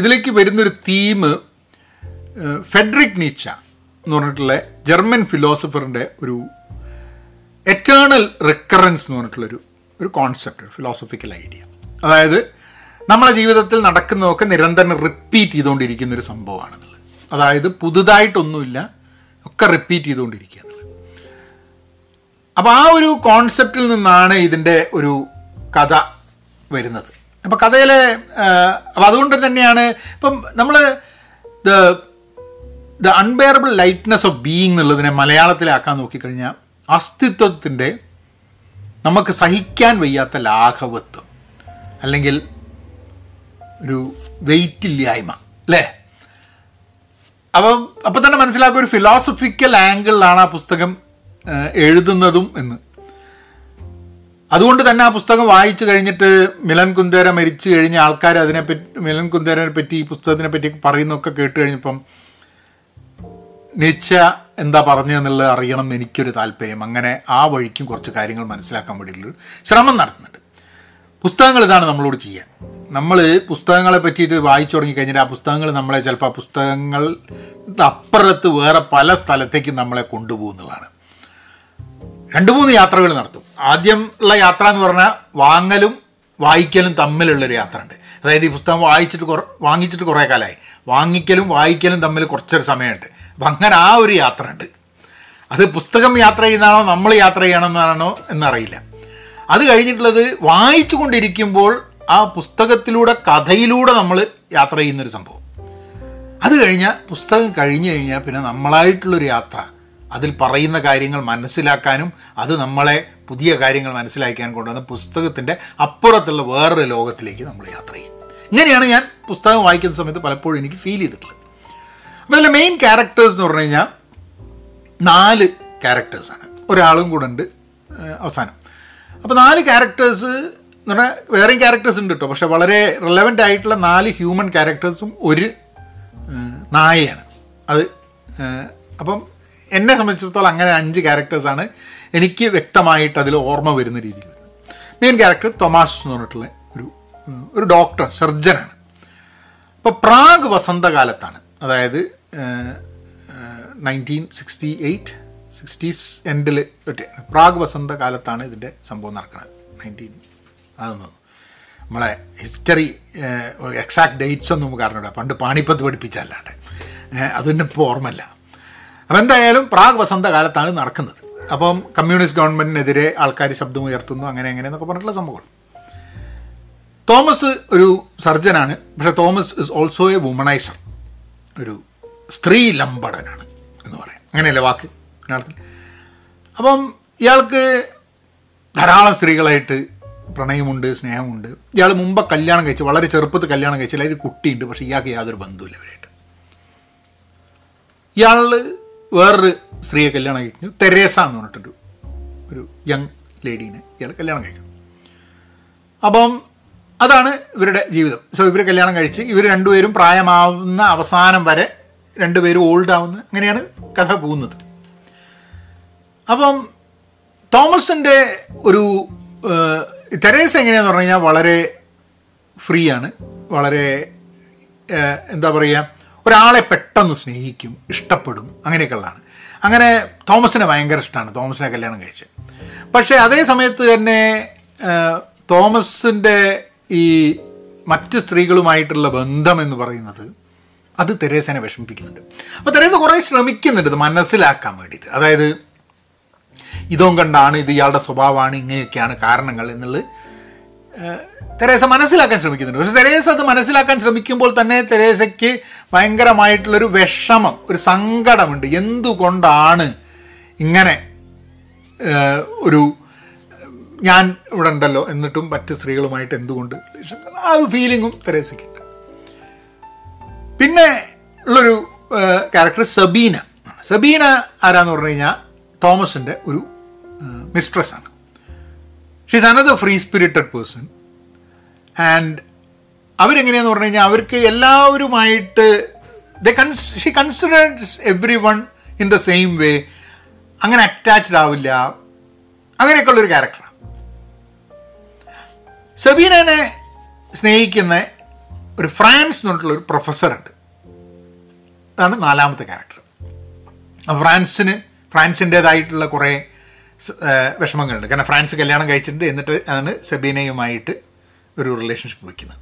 ഇതിലേക്ക് വരുന്നൊരു തീം ഫെഡറിക് നീച്ച, എന്ന് പറഞ്ഞിട്ടുള്ള ജർമ്മൻ ഫിലോസഫറിൻ്റെ ഒരു എറ്റേണൽ റിക്കറൻസ് എന്ന് പറഞ്ഞിട്ടുള്ളൊരു ഒരു കോൺസെപ്റ്റ്, ഫിലോസഫിക്കൽ ഐഡിയ. അതായത് നമ്മുടെ ജീവിതത്തിൽ നടക്കുന്നതൊക്കെ നിരന്തരം റിപ്പീറ്റ് ചെയ്തുകൊണ്ടിരിക്കുന്നൊരു സംഭവമാണെന്നുള്ളത്. അതായത് പുതുതായിട്ടൊന്നുമില്ല, ഒക്കെ റിപ്പീറ്റ് ചെയ്തുകൊണ്ടിരിക്കുക എന്നുള്ളത്. അപ്പോൾ ആ ഒരു കോൺസെപ്റ്റിൽ നിന്നാണ് ഇതിൻ്റെ ഒരു കഥ വരുന്നത്. അപ്പോൾ കഥയിലെ അപ്പം അതുകൊണ്ട് തന്നെയാണ് ഇപ്പം നമ്മൾ the the unbearable lightness of being എന്നുള്ളതിനെ മലയാളത്തിലാക്കാൻ നോക്കിക്കഴിഞ്ഞാൽ അസ്തിത്വത്തിൻ്റെ നമുക്ക് സഹിക്കാൻ വയ്യാത്ത ലാഘവത്വം, അല്ലെങ്കിൽ ഒരു വെയിറ്റില്ലായ്മ, അല്ലേ? അപ്പം അപ്പം തന്നെ മനസ്സിലാക്കുക ഒരു ഫിലോസഫിക്കൽ ആംഗിളിലാണ് ആ പുസ്തകം എഴുതുന്നതും എന്ന്. അതുകൊണ്ട് തന്നെ ആ പുസ്തകം വായിച്ചു കഴിഞ്ഞിട്ട് മിലൻ കുന്ദേര മരിച്ചു കഴിഞ്ഞ ആൾക്കാർ അതിനെപ്പറ്റി, മിലൻ കുന്ദേരനെ പറ്റി, ഈ പുസ്തകത്തിനെ പറ്റി പറയുന്നൊക്കെ കേട്ട് കഴിഞ്ഞപ്പം നീച്ച എന്താ പറഞ്ഞതെന്നുള്ളത് അറിയണം എന്ന് എനിക്കൊരു താല്പര്യം. അങ്ങനെ ആ വഴിക്കും കുറച്ച് കാര്യങ്ങൾ മനസ്സിലാക്കാൻ വേണ്ടിയിട്ടുള്ളൊരു ശ്രമം നടത്തുന്നുണ്ട്. പുസ്തകങ്ങൾ ഇതാണ് നമ്മളോട് ചെയ്യാൻ. നമ്മൾ പുസ്തകങ്ങളെ പറ്റിയിട്ട് വായിച്ചു തുടങ്ങി കഴിഞ്ഞാൽ ആ പുസ്തകങ്ങൾ നമ്മളെ ചിലപ്പോൾ ആ പുസ്തകങ്ങളുടെ അപ്പുറത്ത് വേറെ പല സ്ഥലത്തേക്കും നമ്മളെ കൊണ്ടുപോകുന്നതാണ്. രണ്ട് മൂന്ന് യാത്രകൾ നടത്തും. ആദ്യം ഉള്ള യാത്ര എന്ന് പറഞ്ഞാൽ വാങ്ങലും വായിക്കലും തമ്മിലുള്ളൊരു യാത്ര ഉണ്ട്. അതായത് ഈ പുസ്തകം വായിച്ചിട്ട് കുറേ വാങ്ങിച്ചിട്ട് കുറേ കാലമായി, വാങ്ങിക്കലും വായിക്കലും തമ്മിൽ കുറച്ചൊരു സമയമുണ്ട്. അപ്പം അങ്ങനെ ആ ഒരു യാത്ര ഉണ്ട്. അത് പുസ്തകം യാത്ര ചെയ്യുന്നതാണോ നമ്മൾ യാത്ര ചെയ്യണമെന്നാണോ എന്നറിയില്ല. അത് കഴിഞ്ഞിട്ടുള്ളത് വായിച്ചു കൊണ്ടിരിക്കുമ്പോൾ ആ പുസ്തകത്തിലൂടെ കഥയിലൂടെ നമ്മൾ യാത്ര ചെയ്യുന്നൊരു സംഭവം. അത് കഴിഞ്ഞാൽ പുസ്തകം കഴിഞ്ഞു കഴിഞ്ഞാൽ പിന്നെ നമ്മളായിട്ടുള്ളൊരു യാത്ര, അതിൽ പറയുന്ന കാര്യങ്ങൾ മനസ്സിലാക്കാനും അത് നമ്മളെ പുതിയ കാര്യങ്ങൾ മനസ്സിലാക്കാൻ കൊണ്ടുവന്ന പുസ്തകത്തിൻ്റെ അപ്പുറത്തുള്ള വേറൊരു ലോകത്തിലേക്ക് നമ്മൾ യാത്ര ചെയ്യും. ഇങ്ങനെയാണ് ഞാൻ പുസ്തകം വായിക്കുന്ന സമയത്ത് പലപ്പോഴും എനിക്ക് ഫീൽ ചെയ്തിട്ടുള്ളത്. അപ്പോൾ അതിലെ മെയിൻ ക്യാരക്ടേഴ്സ് എന്ന് പറഞ്ഞു കഴിഞ്ഞാൽ നാല് ക്യാരക്ടേഴ്സാണ്, ഒരാളും കൂടെ ഉണ്ട് അവസാനം. അപ്പോൾ നാല് ക്യാരക്ടേഴ്സ് എന്ന് പറഞ്ഞാൽ വേറെയും ക്യാരക്ടേഴ്സ് ഉണ്ട് കേട്ടോ, പക്ഷേ വളരെ റിലവൻ്റ് ആയിട്ടുള്ള നാല് ഹ്യൂമൻ ക്യാരക്ടേഴ്സും ഒരു നായയാണ് അത്. അപ്പം എന്നെ സംബന്ധിച്ചിടത്തോളം അങ്ങനെ അഞ്ച് ക്യാരക്ടേഴ്സാണ് എനിക്ക് വ്യക്തമായിട്ട് അതിൽ ഓർമ്മ വരുന്ന രീതിയിൽ വരുന്നത്. മെയിൻ ക്യാരക്ടർ തൊമാസ് എന്ന് പറഞ്ഞിട്ടുള്ള ഒരു ഒരു ഡോക്ടർ, സർജനാണ്. അപ്പോൾ പ്രാഗ് വസന്തകാലത്താണ്, അതായത് നയൻറ്റീൻ സിക്സ്റ്റി എയ്റ്റ് സിക്സ്റ്റീസ് എൻഡിൽ പ്രാഗ് വസന്തകാലത്താണ് ഇതിൻ്റെ സംഭവം നടക്കുന്നത്. നയൻറ്റീൻ അതൊന്നും നമ്മളെ ഹിസ്റ്ററി എക്സാക്ട് ഡേറ്റ്സ് ഒന്നും നമുക്ക് അറിഞ്ഞൂടാ, പണ്ട് പാണിപ്പത്ത് പഠിപ്പിച്ചല്ലാണ്ട് അതൊന്നും ഇപ്പോൾ ഓർമ്മയില്ല. അപ്പം എന്തായാലും പ്രാഗ് വസന്തകാലത്താണ് നടക്കുന്നത്. അപ്പം കമ്മ്യൂണിസ്റ്റ് ഗവൺമെൻറ്റിനെതിരെ ആൾക്കാർ ശബ്ദമുയർത്തുന്നു, അങ്ങനെ അങ്ങനെ എന്നൊക്കെ പറഞ്ഞിട്ടുള്ള സംഭവങ്ങൾ. തോമസ് ഒരു സർജനാണ്, പക്ഷേ Thomas is also a womaniser, ഒരു സ്ത്രീ ലംബടനാണ് എന്ന് പറയാം, അങ്ങനെയല്ലേ വാക്ക് മലയാളത്തിൽ. അപ്പം ഇയാൾക്ക് ധാരാളം സ്ത്രീകളായിട്ട് പ്രണയമുണ്ട്, സ്നേഹമുണ്ട്. ഇയാൾ മുമ്പ് കല്യാണം കഴിച്ചു, വളരെ ചെറുപ്പത്തിൽ കല്യാണം കഴിച്ചു, അതിൽ കുട്ടിയുണ്ട്. പക്ഷേ ഇയാൾക്ക് യാതൊരു ബന്ധവുമില്ല അവരായിട്ട്. ഇയാൾ വേറൊരു സ്ത്രീയെ കല്യാണം കഴിക്കുന്നു, തെരേസ എന്ന് പറഞ്ഞിട്ടൊരു ഒരു യങ് ലേഡീനെ ഇയാൾ കല്യാണം കഴിക്കുന്നു. അപ്പം അതാണ് ഇവരുടെ ജീവിതം. സോ ഇവർ കല്യാണം കഴിച്ച് ഇവർ രണ്ടുപേരും പ്രായമാവുന്ന അവസാനം വരെ രണ്ടുപേരും ഓൾഡാവുന്ന അങ്ങനെയാണ് കഥ പോകുന്നത്. അപ്പം തോമസിൻ്റെ ഒരു തെരേസ എങ്ങനെയാണെന്ന് പറഞ്ഞു കഴിഞ്ഞാൽ വളരെ ഫ്രീ ആണ്, വളരെ എന്താ പറയുക, ഒരാളെ പെട്ടെന്ന് സ്നേഹിക്കും, ഇഷ്ടപ്പെടും, അങ്ങനെയൊക്കെയുള്ളതാണ്. അങ്ങനെ തോമസിനെ ഭയങ്കര ഇഷ്ടമാണ്, തോമസിനെ കല്യാണം കഴിച്ച്. പക്ഷേ അതേ സമയത്ത് തന്നെ തോമസിൻ്റെ ഈ മറ്റ് സ്ത്രീകളുമായിട്ടുള്ള ബന്ധം എന്ന് പറയുന്നത് അത് തെരേസനെ വിഷമിപ്പിക്കുന്നുണ്ട്. അപ്പോൾ തെരേസ കുറേ ശ്രമിക്കുന്നുണ്ട് ഇത് മനസ്സിലാക്കാൻ വേണ്ടിയിട്ട്. അതായത് ഇതും കണ്ടാണ്, ഇത് ഇയാളുടെ സ്വഭാവമാണ്, ഇങ്ങനെയൊക്കെയാണ് കാരണങ്ങൾ എന്നുള്ളത് തെരേസ മനസ്സിലാക്കാൻ ശ്രമിക്കുന്നുണ്ട്. പക്ഷേ തെരേസ അത് മനസ്സിലാക്കാൻ ശ്രമിക്കുമ്പോൾ തന്നെ തെരേസയ്ക്ക് ഭയങ്കരമായിട്ടുള്ളൊരു വിഷമം, ഒരു സങ്കടമുണ്ട്. എന്തുകൊണ്ടാണ് ഇങ്ങനെ ഒരു ഞാൻ ഇവിടെ ഉണ്ടല്ലോ എന്നിട്ടും മറ്റ് സ്ത്രീകളുമായിട്ട് എന്തുകൊണ്ട് ആ ഒരു ഫീലിങ്ങും തെരേസയ്ക്കുണ്ട്. പിന്നെ ഉള്ളൊരു ക്യാരക്ടർ സബീന. സബീന ആരാന്ന് പറഞ്ഞു കഴിഞ്ഞാൽ തോമസിൻ്റെ ഒരു മിസ്ട്രസ്സാണ്. She is another free spirited person. And അവരെങ്ങനെയാന്ന് പറഞ്ഞു കഴിഞ്ഞാൽ അവർക്ക് എല്ലാവരുമായിട്ട് the cons she considers everyone in the same way, അങ്ങനെ അറ്റാച്ച്ഡ് ആവില്ല, അങ്ങനെയൊക്കെ ഉള്ളൊരു ക്യാരക്ടറാണ്. സബീനനെ സ്നേഹിക്കുന്ന ഒരു ഫ്രാൻസ് എന്ന് പറഞ്ഞിട്ടുള്ളൊരു പ്രൊഫസറുണ്ട്, അതാണ് നാലാമത്തെ ക്യാരക്ടർ. ഫ്രാൻസിന് ഫ്രാൻസിൻ്റേതായിട്ടുള്ള കുറേ വിഷമങ്ങളുണ്ട്. കാരണം ഫ്രാൻസ് കല്യാണം കഴിച്ചിട്ടുണ്ട്, എന്നിട്ട് ആണ് സെബീനയുമായിട്ട് ഒരു റിലേഷൻഷിപ്പ് വയ്ക്കുന്നത്.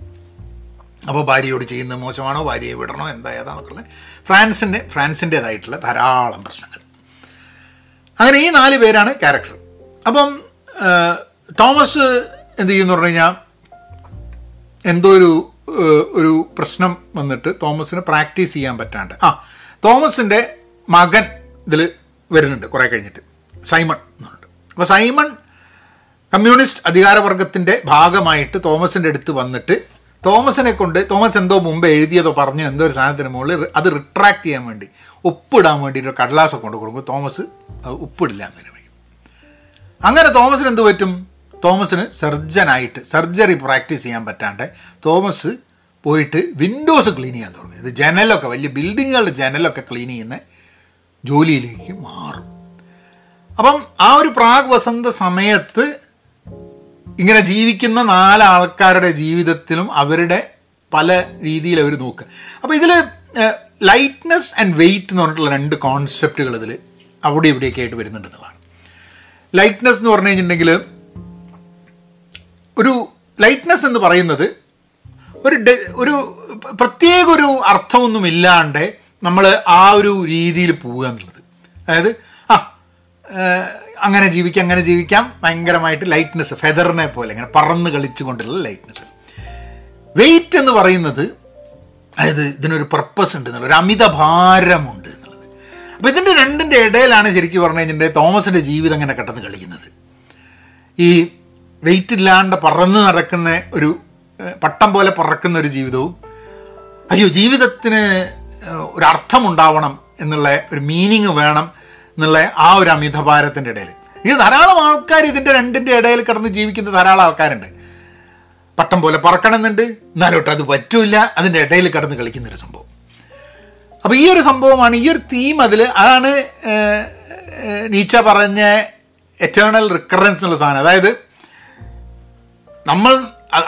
അപ്പോൾ ഭാര്യയോട് ചെയ്യുന്നത് മോശമാണോ, ഭാര്യയെ വിടണോ, എന്താ ഏതാണെന്നൊക്കെയുള്ള ഫ്രാൻസിൻ്റെ ഫ്രാൻസിൻ്റേതായിട്ടുള്ള ധാരാളം പ്രശ്നങ്ങൾ. അങ്ങനെ ഈ നാല് പേരാണ് ക്യാരക്ടർ. അപ്പം തോമസ് എന്ത് ചെയ്യുമെന്ന് പറഞ്ഞു കഴിഞ്ഞാൽ, എന്തോ ഒരു ഒരു പ്രശ്നം വന്നിട്ട് തോമസിന് പ്രാക്ടീസ് ചെയ്യാൻ പറ്റാണ്ട്, ആ തോമസിൻ്റെ മകൻ ഇതിൽ വരുന്നുണ്ട് കുറേ കഴിഞ്ഞിട്ട്, സൈമൺ എന്നുണ്ട്. അപ്പോൾ സൈമൺ കമ്മ്യൂണിസ്റ്റ് അധികാരവർഗത്തിൻ്റെ ഭാഗമായിട്ട് തോമസിൻ്റെ അടുത്ത് വന്നിട്ട് തോമസിനെ കൊണ്ട് തോമസ് എന്തോ മുമ്പ് എഴുതിയതോ പറഞ്ഞോ എന്തോ ഒരു സാധനത്തിന് മുകളിൽ അത് റിട്രാക്ട് ചെയ്യാൻ വേണ്ടി ഒപ്പിടാൻ വേണ്ടിയിട്ട് കടലാസൊക്കെ കൊണ്ട് കൊടുക്കും. തോമസ് ഒപ്പിടില്ല എന്നതിന് വഴി. അങ്ങനെ തോമസിന് എന്ത് പറ്റും, തോമസിന് സർജനായിട്ട് സർജറി പ്രാക്ടീസ് ചെയ്യാൻ പറ്റാണ്ട് തോമസ് പോയിട്ട് വിൻഡോസ് ക്ലീൻ ചെയ്യാൻ തുടങ്ങി. ഇത് ജനലൊക്കെ വലിയ ബിൽഡിങ്ങുകളുടെ ജനലൊക്കെ ക്ലീൻ ചെയ്യുന്ന ജോലിയിലേക്ക് മാറും. അപ്പം ആ ഒരു പ്രാഗ് വസന്ത സമയത്ത് ഇങ്ങനെ ജീവിക്കുന്ന നാലാൾക്കാരുടെ ജീവിതത്തിലും അവരുടെ പല രീതിയിൽ അവർ നോക്കുക. അപ്പോൾ ഇതിൽ ലൈറ്റ്നെസ് ആൻഡ് വെയ്റ്റ് എന്ന് പറഞ്ഞിട്ടുള്ള രണ്ട് കോൺസെപ്റ്റുകൾ ഇതിൽ അവിടെ ഇവിടെയൊക്കെ ആയിട്ട് വരുന്നുണ്ടെന്നുള്ളതാണ്. ലൈറ്റ്നെസ് എന്ന് പറഞ്ഞു കഴിഞ്ഞിട്ടുണ്ടെങ്കിൽ, ഒരു ലൈറ്റ്നെസ് എന്ന് പറയുന്നത് ഒരു ഒരു പ്രത്യേക ഒരു അർത്ഥമൊന്നുമില്ലാണ്ട് നമ്മൾ ആ ഒരു രീതിയിൽ പോവുക എന്നുള്ളത്. അതായത് ആ അങ്ങനെ ജീവിക്കാം അങ്ങനെ ജീവിക്കാം, ഭയങ്കരമായിട്ട് ലൈറ്റ്നെസ്, ഫെദറിനെ പോലെ അങ്ങനെ പറന്ന് കളിച്ചു കൊണ്ടുള്ള ലൈറ്റ്നെസ്. വെയിറ്റ് എന്ന് പറയുന്നത്, അതായത് ഇതിനൊരു പർപ്പസ് ഉണ്ട് എന്നുള്ളത്, ഒരു അമിതഭാരമുണ്ട് എന്നുള്ളത്. അപ്പോൾ ഇതിൻ്റെ രണ്ടിൻ്റെ ഇടയിലാണ് ശരിക്കും പറഞ്ഞു കഴിഞ്ഞിട്ടുണ്ടെങ്കിൽ തോമസിൻ്റെ ജീവിതം അങ്ങനെ കടന്ന് കളിക്കുന്നത്. ഈ വെയിറ്റ് ഇല്ലാണ്ട് പറന്ന് നടക്കുന്ന ഒരു പട്ടം പോലെ പറക്കുന്ന ഒരു ജീവിതവും, അയ്യോ ജീവിതത്തിന് ഒരർത്ഥമുണ്ടാവണം എന്നുള്ള ഒരു മീനിങ് വേണം എന്നുള്ള ആ ഒരു അമിതഭാരത്തിൻ്റെ ഇടയിൽ ഇത് ധാരാളം ആൾക്കാർ ഇതിൻ്റെ രണ്ടിൻ്റെ ഇടയിൽ കിടന്ന് ജീവിക്കുന്ന ധാരാളം ആൾക്കാരുണ്ട്. പട്ടം പോലെ പറക്കണമെന്നുണ്ട്, എന്നാലോട്ട് അത് പറ്റൂല, അതിൻ്റെ ഇടയിൽ കിടന്ന് കളിക്കുന്നൊരു സംഭവം. അപ്പോൾ ഈ ഒരു സംഭവമാണ് ഈ ഒരു തീം. അതിൽ അതാണ് നീച്ച പറഞ്ഞ എറ്റേണൽ റിക്കറൻസ് എന്നുള്ള സാധനം. അതായത് നമ്മൾ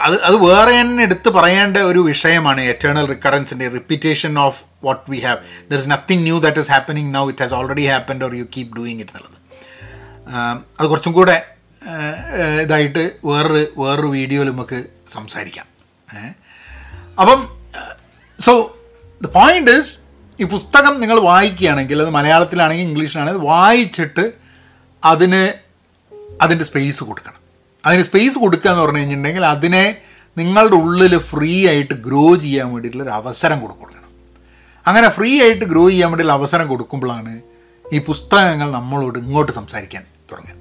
അത് അത് വേറെ തന്നെ എടുത്ത് പറയേണ്ട ഒരു വിഷയമാണ് എറ്റേണൽ റിക്കറൻസിൻ്റെ, repetition of what we have. There is nothing new that is happening now, it has already happened or you keep doing it എന്നുള്ളത്. അത് കുറച്ചും കൂടെ ഇതായിട്ട് വേറൊരു വേറൊരു വീഡിയോയിൽ നമുക്ക് സംസാരിക്കാം. അപ്പം സോ ദ പോയിൻ്റ് ഈസ്, ഈ പുസ്തകം നിങ്ങൾ വായിക്കുകയാണെങ്കിൽ, അത് മലയാളത്തിലാണെങ്കിൽ ഇംഗ്ലീഷിലാണെങ്കിൽ, വായിച്ചിട്ട് അതിന് അതിൻ്റെ സ്പേസ് കൊടുക്കണം. അതിന് സ്പേസ് കൊടുക്കുക എന്ന് പറഞ്ഞു കഴിഞ്ഞിട്ടുണ്ടെങ്കിൽ അതിനെ നിങ്ങളുടെ ഉള്ളിൽ ഫ്രീ ആയിട്ട് ഗ്രോ ചെയ്യാൻ വേണ്ടിയിട്ടുള്ളൊരു അവസരം കൊടുക്കണം. അങ്ങനെ ഫ്രീ ആയിട്ട് ഗ്രോ ചെയ്യാൻ വേണ്ടിയുള്ള അവസരം കൊടുക്കുമ്പോഴാണ് ഈ പുസ്തകങ്ങൾ നമ്മളോട് ഇങ്ങോട്ട് സംസാരിക്കാൻ തുടങ്ങുക.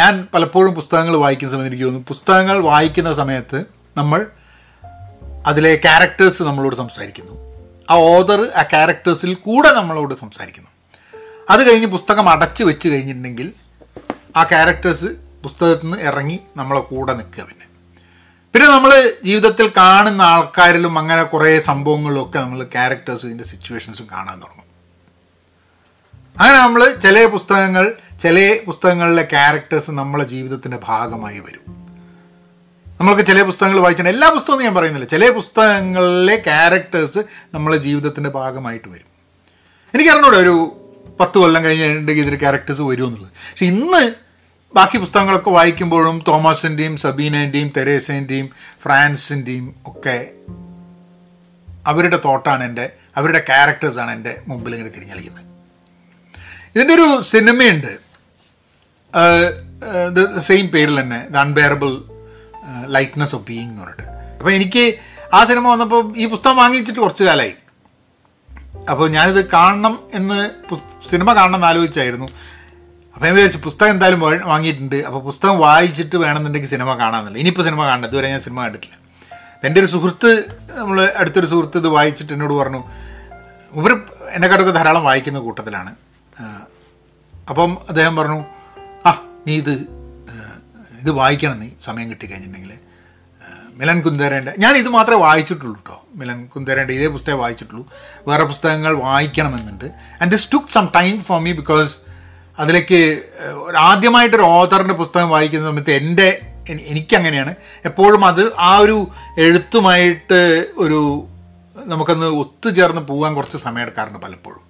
ഞാൻ പലപ്പോഴും പുസ്തകങ്ങൾ വായിക്കുന്ന സമയത്ത് എനിക്ക് തോന്നുന്നു, പുസ്തകങ്ങൾ വായിക്കുന്ന സമയത്ത് നമ്മൾ അതിലെ ക്യാരക്ടേഴ്സ് നമ്മളോട് സംസാരിക്കുന്നു, ആ ഓതർ ആ ക്യാരക്ടേഴ്സിൽ കൂടെ നമ്മളോട് സംസാരിക്കുന്നു. അത് കഴിഞ്ഞ് പുസ്തകം അടച്ചു വെച്ച് കഴിഞ്ഞിട്ടുണ്ടെങ്കിൽ ആ ക്യാരക്ടേഴ്സ് പുസ്തകത്തിൽ നിന്ന് ഇറങ്ങി നമ്മളെ കൂടെ നിൽക്കുക. പിന്നെ പിന്നെ നമ്മൾ ജീവിതത്തിൽ കാണുന്ന ആൾക്കാരിലും അങ്ങനെ കുറേ സംഭവങ്ങളിലൊക്കെ നമ്മൾ ക്യാരക്ടേഴ്സും ഇതിൻ്റെ സിറ്റുവേഷൻസും കാണാൻ തുടങ്ങും. അങ്ങനെ നമ്മൾ ചില പുസ്തകങ്ങൾ ചില പുസ്തകങ്ങളിലെ ക്യാരക്ടേഴ്സ് നമ്മളെ ജീവിതത്തിൻ്റെ ഭാഗമായി വരും. നമ്മൾക്ക് ചില പുസ്തകങ്ങൾ വായിച്ചാൽ, എല്ലാ പുസ്തകവും ഞാൻ പറയുന്നില്ല, ചില പുസ്തകങ്ങളിലെ ക്യാരക്ടേഴ്സ് നമ്മളെ ജീവിതത്തിൻ്റെ ഭാഗമായിട്ട് വരും. എനിക്കറിഞ്ഞൂടെ ഒരു പത്ത് കൊല്ലം കഴിഞ്ഞിട്ടുണ്ടെങ്കിൽ ഇതിൽ ക്യാരക്ടേഴ്സ് വരുമെന്നുള്ളത്. പക്ഷെ ഇന്ന് ബാക്കി പുസ്തകങ്ങളൊക്കെ വായിക്കുമ്പോഴും തോമസിൻ്റെയും സബീനേൻ്റെയും തെരേസേൻ്റെയും ഫ്രാൻസിൻ്റെയും ഒക്കെ അവരുടെ തോട്ടാണ് എൻ്റെ അവരുടെ ക്യാരക്ടേഴ്സാണ് എൻ്റെ മുമ്പിൽ ഇങ്ങനെ തിരിഞ്ഞളിക്കുന്നത്. ഇതിൻ്റെ ഒരു സിനിമയുണ്ട് സെയിം പേരിൽ തന്നെ, the unbearable lightness of being എന്ന് പറഞ്ഞിട്ട്. അപ്പോൾ എനിക്ക് ആ സിനിമ വന്നപ്പോൾ, ഈ പുസ്തകം വാങ്ങിച്ചിട്ട് കുറച്ച് കാലമായി, അപ്പോൾ ഞാനിത് കാണണം എന്ന് സിനിമ കാണണം എന്ന് ആലോചിച്ചായിരുന്നു. അപ്പോൾ ഞാൻ വിചാരിച്ചു പുസ്തകം എന്തായാലും വാങ്ങിയിട്ടുണ്ട്, അപ്പോൾ പുസ്തകം വായിച്ചിട്ട് വേണമെന്നുണ്ടെങ്കിൽ സിനിമ കാണാമെന്നില്ല. ഇനിയിപ്പോൾ സിനിമ കാണണ്ട, ഇതുവരെ ഞാൻ സിനിമ കണ്ടിട്ടില്ല. എൻ്റെ ഒരു സുഹൃത്ത്, നമ്മൾ അടുത്തൊരു സുഹൃത്ത് ഇത് വായിച്ചിട്ട് എന്നോട് പറഞ്ഞു, ഇവർ എന്നെക്കാട്ടൊക്കെ ധാരാളം വായിക്കുന്ന കൂട്ടത്തിലാണ്. അപ്പം അദ്ദേഹം പറഞ്ഞു, ആ നീ ഇത് ഇത് വായിക്കണം, നീ സമയം കിട്ടിക്കഴിഞ്ഞിട്ടുണ്ടെങ്കിൽ മിലൻ കുന്ദേരേൻ്റെ. ഞാൻ ഇത് മാത്രമേ വായിച്ചിട്ടുള്ളൂ കേട്ടോ, മിലൻ കുന്ദേരേൻ്റെ ഇതേ പുസ്തകം വായിച്ചിട്ടുള്ളൂ, വേറെ പുസ്തകങ്ങൾ വായിക്കണമെന്നുണ്ട്. And this took some time for me because അതിലേക്ക് ആദ്യമായിട്ടൊരു ഓതറിൻ്റെ പുസ്തകം വായിക്കുന്ന സമയത്ത് എൻ്റെ എനിക്കങ്ങനെയാണ് എപ്പോഴും അത് ആ ഒരു എഴുത്തുമായിട്ട് ഒരു നമുക്കൊന്ന് ഒത്തുചേർന്ന് പോകാൻ കുറച്ച് സമയം എടുക്കാറുണ്ട് പലപ്പോഴും.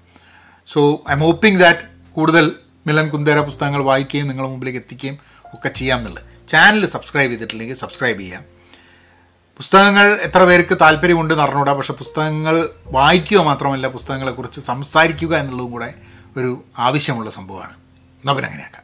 So I'm hoping that കൂടുതൽ മിലൻ കുന്ദേര പുസ്തകങ്ങൾ വായിക്കുകയും നിങ്ങളുടെ മുമ്പിലേക്ക് എത്തിക്കുകയും ഒക്കെ ചെയ്യാമെന്നുള്ളത്. ചാനൽ സബ്സ്ക്രൈബ് ചെയ്തിട്ടില്ലെങ്കിൽ സബ്സ്ക്രൈബ് ചെയ്യാം. പുസ്തകങ്ങൾ എത്ര പേർക്ക് താല്പര്യമുണ്ടെന്ന് അറിഞ്ഞൂടാ, പക്ഷേ പുസ്തകങ്ങൾ വായിക്കുക മാത്രമല്ല പുസ്തകങ്ങളെക്കുറിച്ച് സംസാരിക്കുക എന്നുള്ളതും കൂടെ ഒരു ആവശ്യമുള്ള സംഭവമാണ്. നമുക്ക് അങ്ങനെയാക്കാം.